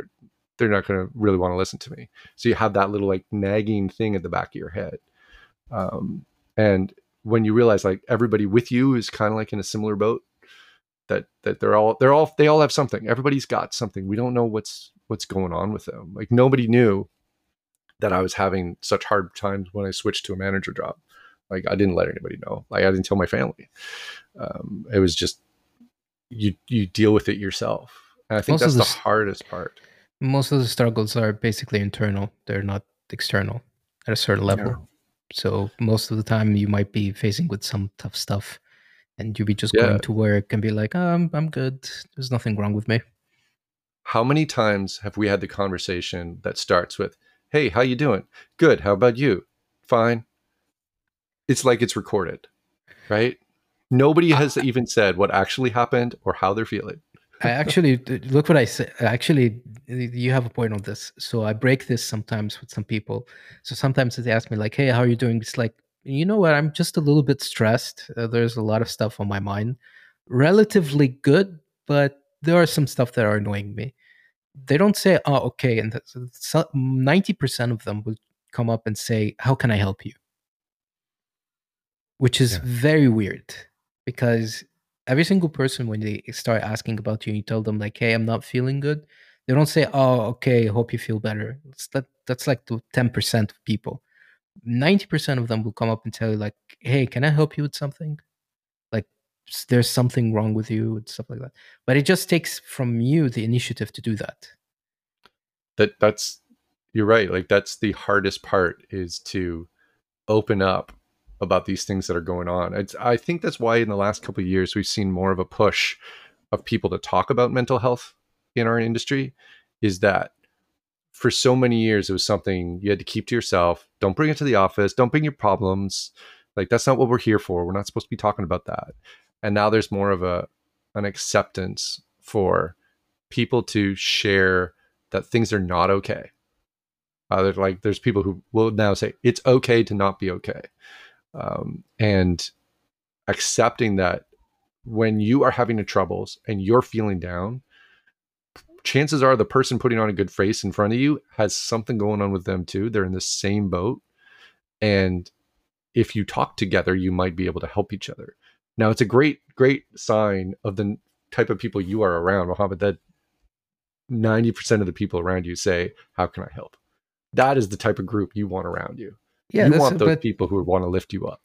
they're not going to really want to listen to me. So you have that little like nagging thing at the back of your head. And when you realize like everybody with you is kind of like in a similar boat, that they all have something. Everybody's got something. We don't know what's going on with them. Like nobody knew that I was having such hard times when I switched to a manager job. Like I didn't let anybody know. Like I didn't tell my family. It was just, you deal with it yourself. And I think that's the hardest part. Most of the struggles are basically internal. They're not external at a certain level. Yeah. So most of the time you might be facing with some tough stuff and you'll be just going to work and be like, oh, I'm good. There's nothing wrong with me. How many times have we had the conversation that starts with, hey, how you doing? Good. How about you? Fine. It's like it's recorded, right? Nobody has even said what actually happened or how they're feeling. I actually, look what I said. Actually, you have a point on this. So I break this sometimes with some people. So sometimes they ask me like, hey, how are you doing? It's like, you know what? I'm just a little bit stressed. There's a lot of stuff on my mind. Relatively good, but there are some stuff that are annoying me. They don't say, oh, okay. And 90% of them will come up and say, how can I help you? Which is very weird, because every single person, when they start asking about you and you tell them like, hey, I'm not feeling good, they don't say, oh, okay, hope you feel better. That's like the 10% of people. 90% of them will come up and tell you like, hey, can I help you with something? Like there's something wrong with you and stuff like that. But it just takes from you the initiative to do that. That's you're right. Like that's the hardest part, is to open up about these things that are going on. I think that's why in the last couple of years, we've seen more of a push of people to talk about mental health in our industry, is that for so many years, it was something you had to keep to yourself. Don't bring it to the office. Don't bring your problems. Like, that's not what we're here for. We're not supposed to be talking about that. And now there's more of an acceptance for people to share that things are not okay. There's people who will now say, it's okay to not be okay. And accepting that when you are having the troubles and you're feeling down, chances are the person putting on a good face in front of you has something going on with them too. They're in the same boat. And if you talk together, you might be able to help each other. Now, it's a great, great sign of the type of people you are around, Mohamed, that 90% of the people around you say, how can I help? That is the type of group you want around you. Yeah, you want those people who want to lift you up.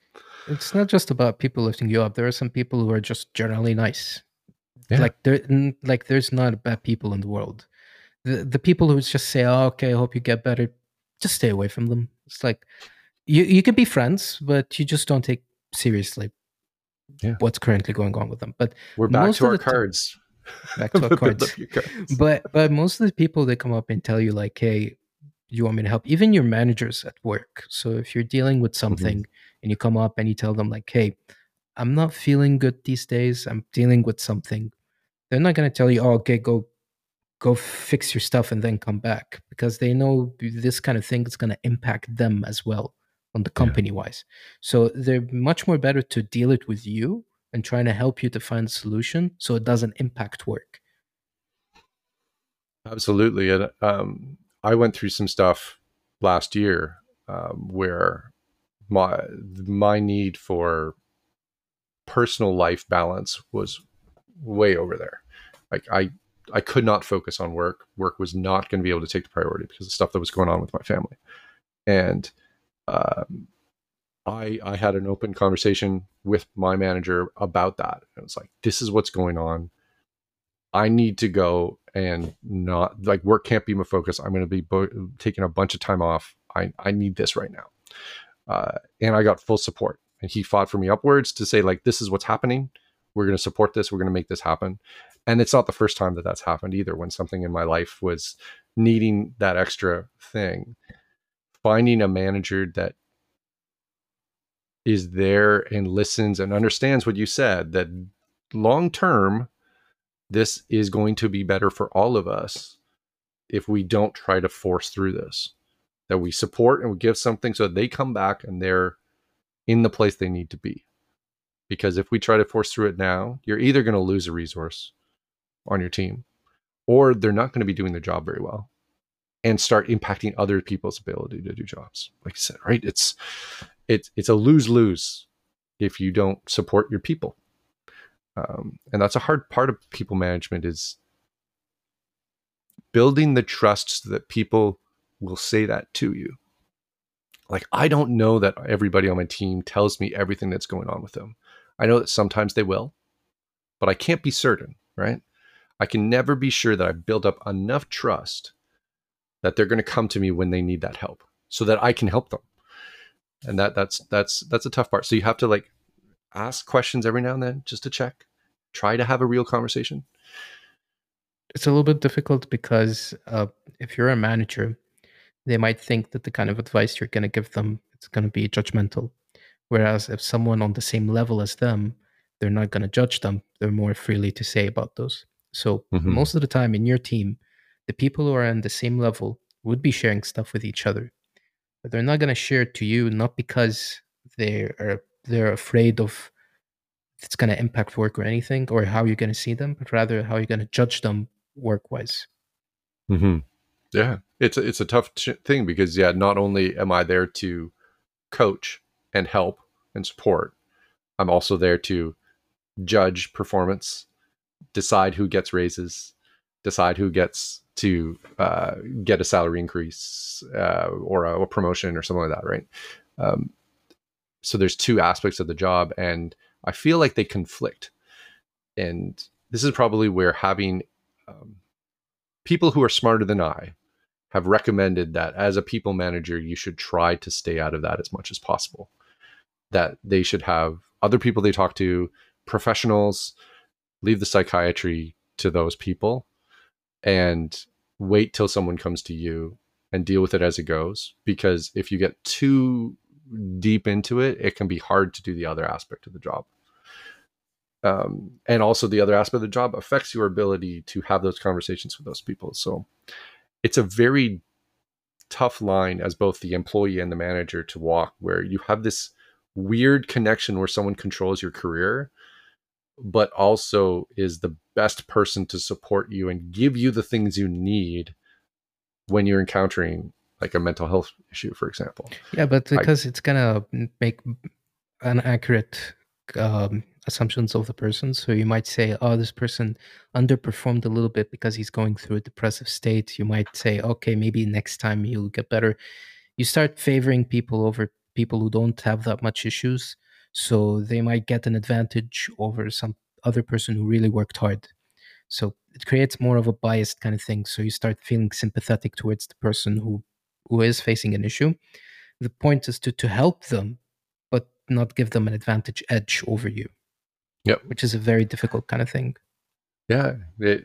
It's not just about people lifting you up. There are some people who are just generally nice. Yeah. Like there's not bad people in the world. The people who just say, oh, okay, I hope you get better, just stay away from them. It's like, you can be friends, but you just don't take seriously what's currently going on with them. But we're back to our cards. Back to our cards. But most of the people, they come up and tell you like, hey, you want me to help? Even your managers at work. So if you're dealing with something and you come up and you tell them like, hey, I'm not feeling good these days, I'm dealing with something, they're not going to tell you, oh, okay, go fix your stuff and then come back, because they know this kind of thing is going to impact them as well on the company wise. So they're much more better to deal it with you and trying to help you to find a solution so it doesn't impact work. Absolutely. And I went through some stuff last year where my need for personal life balance was way over there. Like I could not focus on work. Work was not going to be able to take the priority because of stuff that was going on with my family. And I had an open conversation with my manager about that. And it's like, this is what's going on. I need to go and not, like, work can't be my focus. I'm going to be taking a bunch of time off. I need this right now. And I got full support, and he fought for me upwards to say, like, this is what's happening. We're going to support this. We're going to make this happen. And it's not the first time that that's happened either. When something in my life was needing that extra thing, finding a manager that is there and listens and understands what you said, that long-term, this is going to be better for all of us if we don't try to force through this, that we support and we give something so that they come back and they're in the place they need to be. Because if we try to force through it now, you're either going to lose a resource on your team, or they're not going to be doing their job very well and start impacting other people's ability to do jobs. Like I said, right? It's a lose-lose if you don't support your people. And that's a hard part of people management, is building the trust so that people will say that to you. Like, I don't know that everybody on my team tells me everything that's going on with them. I know that sometimes they will, but I can't be certain, right? I can never be sure that I build up enough trust that they're going to come to me when they need that help so that I can help them. And that's a tough part. So you have to, like, ask questions every now and then just to check, try to have a real conversation. It's a little bit difficult because if you're a manager, they might think that the kind of advice you're going to give them, it's going to be judgmental. Whereas if someone on the same level as them, they're not going to judge them. They're more freely to say about those. So most of the time in your team, the people who are on the same level would be sharing stuff with each other. But they're not going to share it to you, not because they're afraid of it's going to impact work or anything, or how you're going to see them, but rather how you're going to judge them work-wise. Yeah, it's a tough thing because, yeah, not only am I there to coach and help and support, I'm also there to judge performance, decide who gets raises, decide who gets to get a salary increase or a promotion or something like that, right? So there's two aspects of the job, and I feel like they conflict. And this is probably where having people who are smarter than I have recommended that as a people manager, you should try to stay out of that as much as possible, that they should have other people they talk to, professionals, leave the psychiatry to those people, and wait till someone comes to you and deal with it as it goes. Because if you get too deep into it, it can be hard to do the other aspect of the job. And also the other aspect of the job affects your ability to have those conversations with those people. So it's a very tough line as both the employee and the manager to walk, where you have this weird connection where someone controls your career, but also is the best person to support you and give you the things you need when you're encountering like a mental health issue, for example. Yeah, but because it's gonna make inaccurate assumptions of the person. So you might say, oh, this person underperformed a little bit because he's going through a depressive state. You might say, okay, maybe next time you'll get better. You start favoring people over people who don't have that much issues. So they might get an advantage over some other person who really worked hard. So it creates more of a biased kind of thing. So you start feeling sympathetic towards the person who is facing an issue. The point is to help them, but not give them an advantage edge over you. Yep. Which is a very difficult kind of thing. Yeah.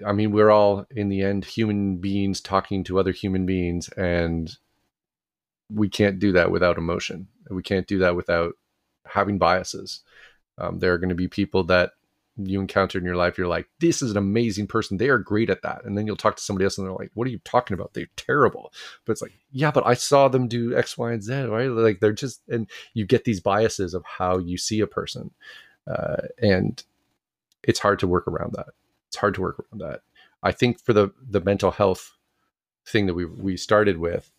I mean, we're all, in the end, human beings talking to other human beings, and we can't do that without emotion. We can't do that without having biases. There are going to be people that you encounter in your life, you're like, this is an amazing person, they are great at that. And then you'll talk to somebody else and they're like, what are you talking about? They're terrible. But it's like, yeah, but I saw them do X, Y, and Z, right? Like they're just, and you get these biases of how you see a person. And it's hard to work around that. I think for the mental health thing that we started with,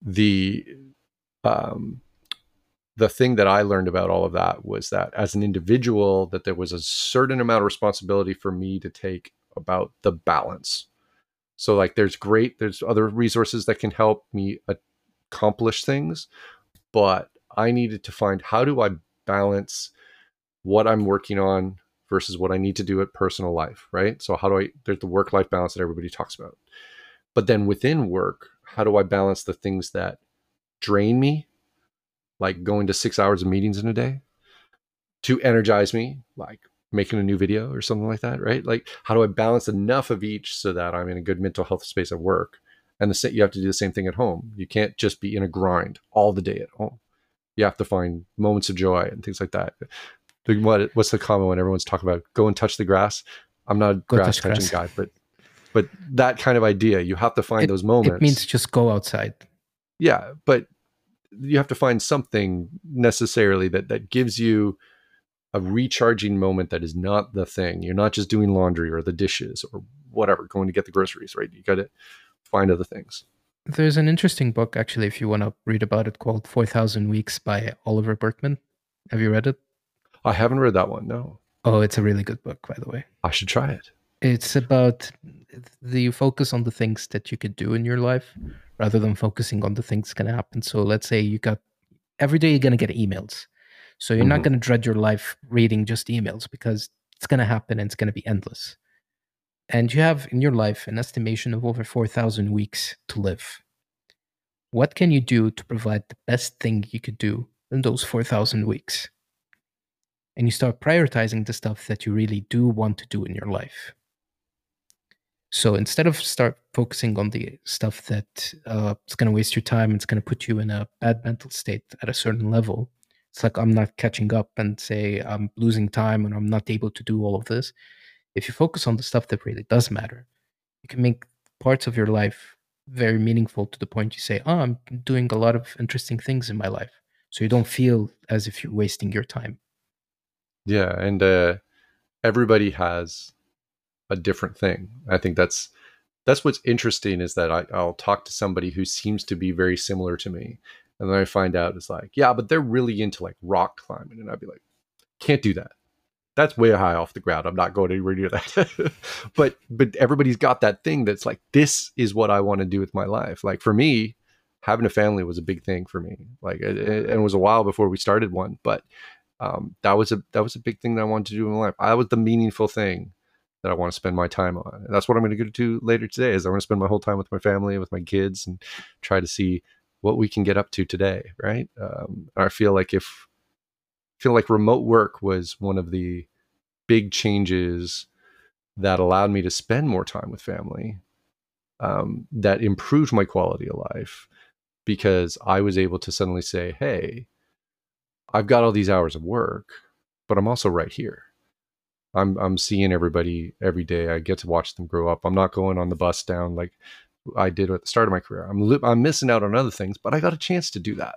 the thing that I learned about all of that was that as an individual, that there was a certain amount of responsibility for me to take about the balance. So like there's other resources that can help me accomplish things, but I needed to find, how do I balance what I'm working on versus what I need to do at personal life, right? So how do I, there's the work-life balance that everybody talks about. But then within work, how do I balance the things that drain me, like going to 6 hours of meetings in a day, to energize me, like making a new video or something like that, right? Like how do I balance enough of each so that I'm in a good mental health space at work? And you have to do the same thing at home. You can't just be in a grind all the day at home. You have to find moments of joy and things like that. What's the common one everyone's talking about? Go and touch the grass. I'm not a grass touching guy, but that kind of idea, you have to find those moments. It means just go outside. Yeah, but you have to find something necessarily that gives you a recharging moment that is not the thing. You're not just doing laundry or the dishes or whatever, going to get the groceries, right? You got to find other things. There's an interesting book, actually, if you want to read about it, called 4,000 Weeks by Oliver Burkeman. Have you read it? I haven't read that one, no. Oh, it's a really good book, by the way. I should try it. It's about the focus on the things that you could do in your life rather than focusing on the things that can happen. So let's say every day you're going to get emails. So you're not going to dread your life reading just emails because it's going to happen and it's going to be endless. And you have in your life an estimation of over 4,000 weeks to live. What can you do to provide the best thing you could do in those 4,000 weeks? And you start prioritizing the stuff that you really do want to do in your life. So instead of start focusing on the stuff that it's going to waste your time, it's going to put you in a bad mental state at a certain level. It's like, I'm not catching up and say I'm losing time and I'm not able to do all of this. If you focus on the stuff that really does matter, you can make parts of your life very meaningful to the point you say, oh, I'm doing a lot of interesting things in my life. So you don't feel as if you're wasting your time. Yeah, and everybody has a different thing. I think that's what's interesting, is that I'll talk to somebody who seems to be very similar to me, and then I find out it's like, yeah, but they're really into like rock climbing, and I'd be like, can't do that. That's way high off the ground. I'm not going anywhere near that. but everybody's got that thing that's like, this is what I want to do with my life. Like for me, having a family was a big thing for me. Like it was a while before we started one, but. That was a big thing that I wanted to do in my life. That was the meaningful thing that I want to spend my time on. And that's what I'm going to go do later today, is I want to spend my whole time with my family, with my kids, and try to see what we can get up to today, right? I feel like remote work was one of the big changes that allowed me to spend more time with family, that improved my quality of life, because I was able to suddenly say, hey, I've got all these hours of work, but I'm also right here. I'm seeing everybody every day. I get to watch them grow up. I'm not going on the bus down like I did at the start of my career. I'm missing out on other things, but I got a chance to do that.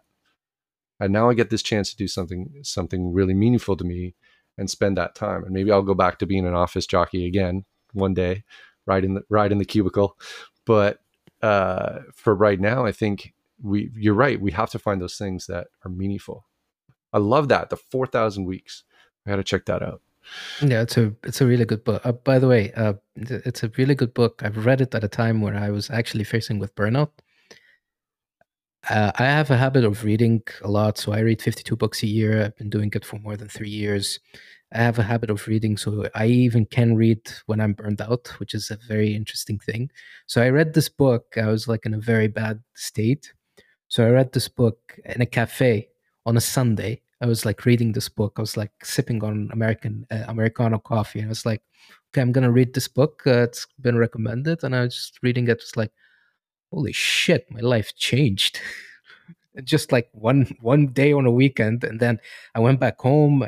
And now I get this chance to do something really meaningful to me and spend that time. And maybe I'll go back to being an office jockey again one day, right in the cubicle. But for right now, I think you're right. We have to find those things that are meaningful. I love that. The 4,000 weeks. I got to check that out. Yeah, it's a really good book. By the way, it's a really good book. I've read it at a time where I was actually facing with burnout. I have a habit of reading a lot. So I read 52 books a year. I've been doing it for more than 3 years. I have a habit of reading. So I even can read when I'm burned out, which is a very interesting thing. So I read this book. I was like in a very bad state. So I read this book in a cafe on a Sunday. I was like reading this book. I was like sipping on Americano coffee. And I was like, okay, I'm going to read this book. It's been recommended. And I was just reading it. It's like, holy shit, my life changed. Just like one day on a weekend. And then I went back home.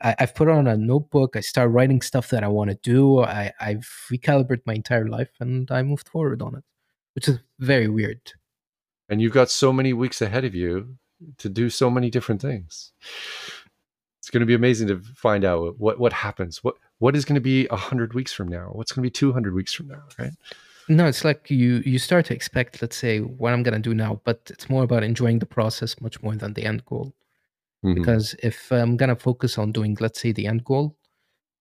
I've put on a notebook. I start writing stuff that I want to do. I've recalibrated my entire life and I moved forward on it, which is very weird. And you've got so many weeks ahead of you to do so many different things. It's going to be amazing to find out what happens. What is going to be 100 weeks from now? What's going to be 200 weeks from now, right? No, it's like you start to expect, let's say, what I'm going to do now, but it's more about enjoying the process much more than the end goal. Mm-hmm. Because if I'm going to focus on doing, let's say, the end goal,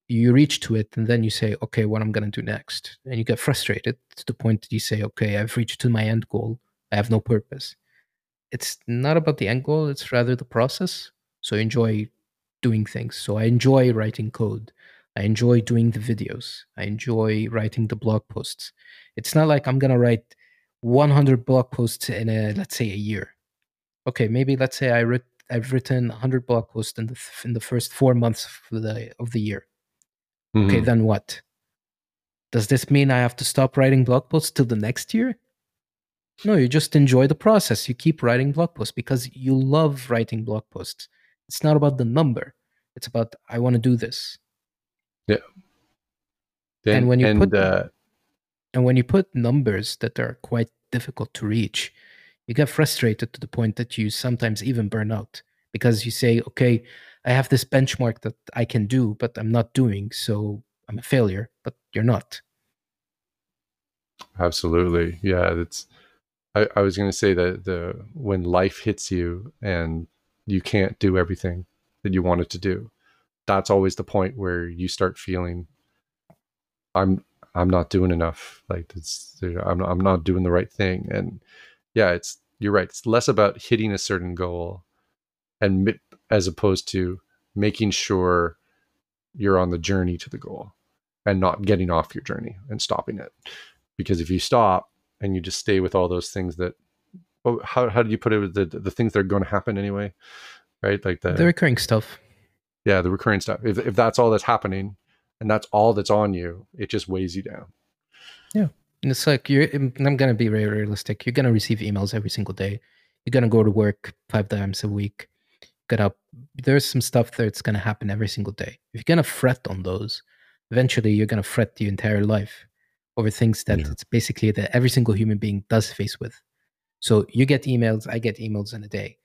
you reach to it and then you say, okay, what I'm going to do next? And you get frustrated to the point that you say, okay, I've reached to my end goal. I have no purpose. It's not about the end goal. It's rather the process. So I enjoy doing things. So I enjoy writing code. I enjoy doing the videos. I enjoy writing the blog posts. It's not like I'm going to write 100 blog posts in, let's say, a year. Okay, maybe let's say I've written 100 blog posts in the first 4 months of the year. Mm-hmm. Okay, then what? Does this mean I have to stop writing blog posts till the next year? No, you just enjoy the process. You keep writing blog posts because you love writing blog posts. It's not about the number. It's about, I want to do this. Yeah. And when you put numbers that are quite difficult to reach, you get frustrated to the point that you sometimes even burn out because you say, okay, I have this benchmark that I can do, but I'm not doing, so I'm a failure, but you're not. Absolutely. Yeah, that's... I was going to say that when life hits you and you can't do everything that you wanted to do, that's always the point where you start feeling, I'm not doing enough. Like I'm not doing the right thing. And yeah, you're right. It's less about hitting a certain goal, and as opposed to making sure you're on the journey to the goal and not getting off your journey and stopping it, because if you stop. And you just stay with all those things that, how do you put it? The things that are going to happen anyway, right? Like the recurring stuff. Yeah, the recurring stuff. If that's all that's happening, and that's all that's on you, it just weighs you down. Yeah, and it's like I'm gonna be very realistic. You're gonna receive emails every single day. You're gonna go to work 5 times a week. Get up. There's some stuff that's gonna happen every single day. If you're gonna fret on those, eventually you're gonna fret your entire life over things that It's basically that every single human being does face with. So you get emails, I get emails in a day.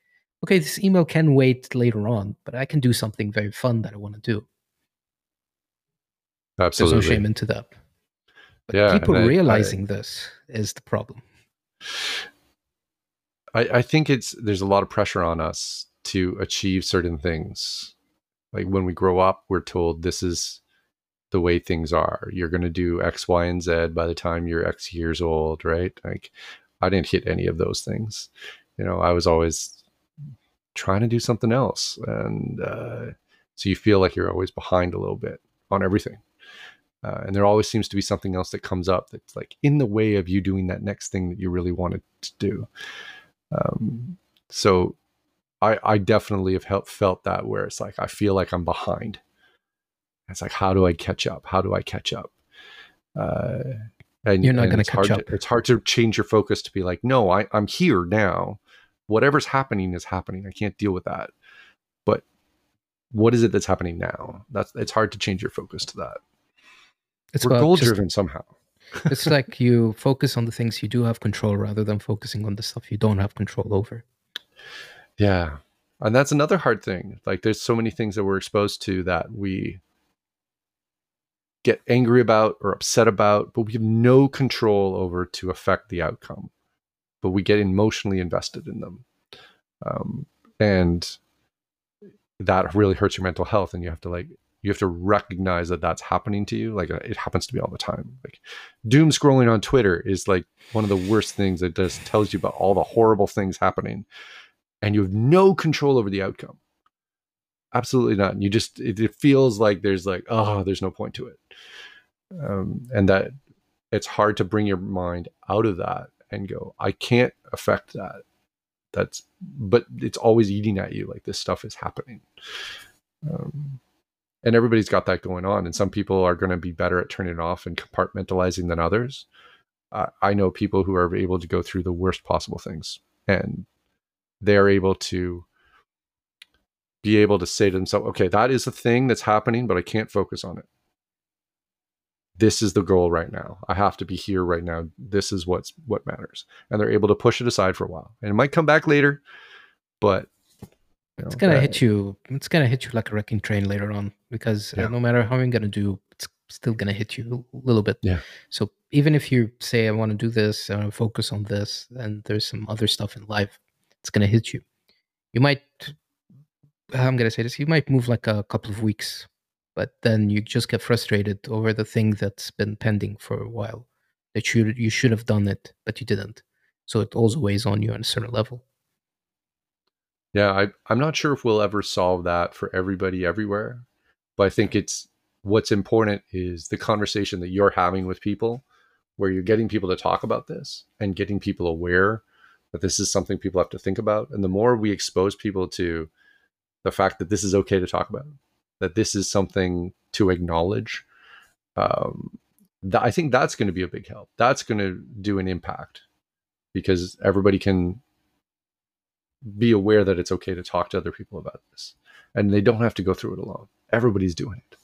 Okay, this email can wait later on, but I can do something very fun that I want to do. Absolutely. There's no shame into that. But yeah, people realizing this is the problem. I think there's a lot of pressure on us to achieve certain things. Like when we grow up, we're told this is the way things are. You're going to do X, Y, and Z by the time you're X years old, right? Like I didn't hit any of those things. You know, I was always trying to do something else. And so you feel like you're always behind a little bit on everything. And there always seems to be something else that comes up that's like in the way of you doing that next thing that you really wanted to do. So I definitely have felt that where it's like, I feel like I'm behind. It's like, how do I catch up? How do I catch up? And you're not going to catch up. It's hard to change your focus to be like, no, I'm here now. Whatever's happening is happening. I can't deal with that. But what is it that's happening now? It's hard to change your focus to that. We're goal-driven somehow. It's like you focus on the things you do have control rather than focusing on the stuff you don't have control over. Yeah. And that's another hard thing. Like, there's so many things that we're exposed to that we get angry about or upset about, but we have no control over to affect the outcome. But we get emotionally invested in them. And that really hurts your mental health. And you have to recognize that that's happening to you. Like, it happens to me all the time. Like, doom scrolling on Twitter is like one of the worst things. It just tells you about all the horrible things happening, and you have no control over the outcome. Absolutely not. And you just, it feels like there's like, oh, there's no point to it. And that it's hard to bring your mind out of that and go, I can't affect that. But it's always eating at you. Like, this stuff is happening. And everybody's got that going on. And some people are going to be better at turning it off and compartmentalizing than others. I know people who are able to go through the worst possible things, and they're able to be able to say to themselves, okay, that is a thing that's happening, but I can't focus on it. This is the goal right now. I have to be here right now. This is what matters. And they're able to push it aside for a while. And it might come back later, but you know, it's going to hit you. It's going to hit you like a wrecking train later on, because no matter how you're going to do, it's still going to hit you a little bit. Yeah. So even if you say, I want to do this, I want to focus on this, and there's some other stuff in life, it's going to hit you. You might, I'm going to say this, you might move like a couple of weeks, but then you just get frustrated over the thing that's been pending for a while, that you should have done it, but you didn't. So it also weighs on you on a certain level. Yeah, I'm not sure if we'll ever solve that for everybody everywhere, but I think it's, what's important is the conversation that you're having with people, where you're getting people to talk about this and getting people aware that this is something people have to think about. And the more we expose people to the fact that this is okay to talk about, that this is something to acknowledge, I think that's going to be a big help. That's going to do an impact, because everybody can be aware that it's okay to talk to other people about this, and they don't have to go through it alone. Everybody's doing it.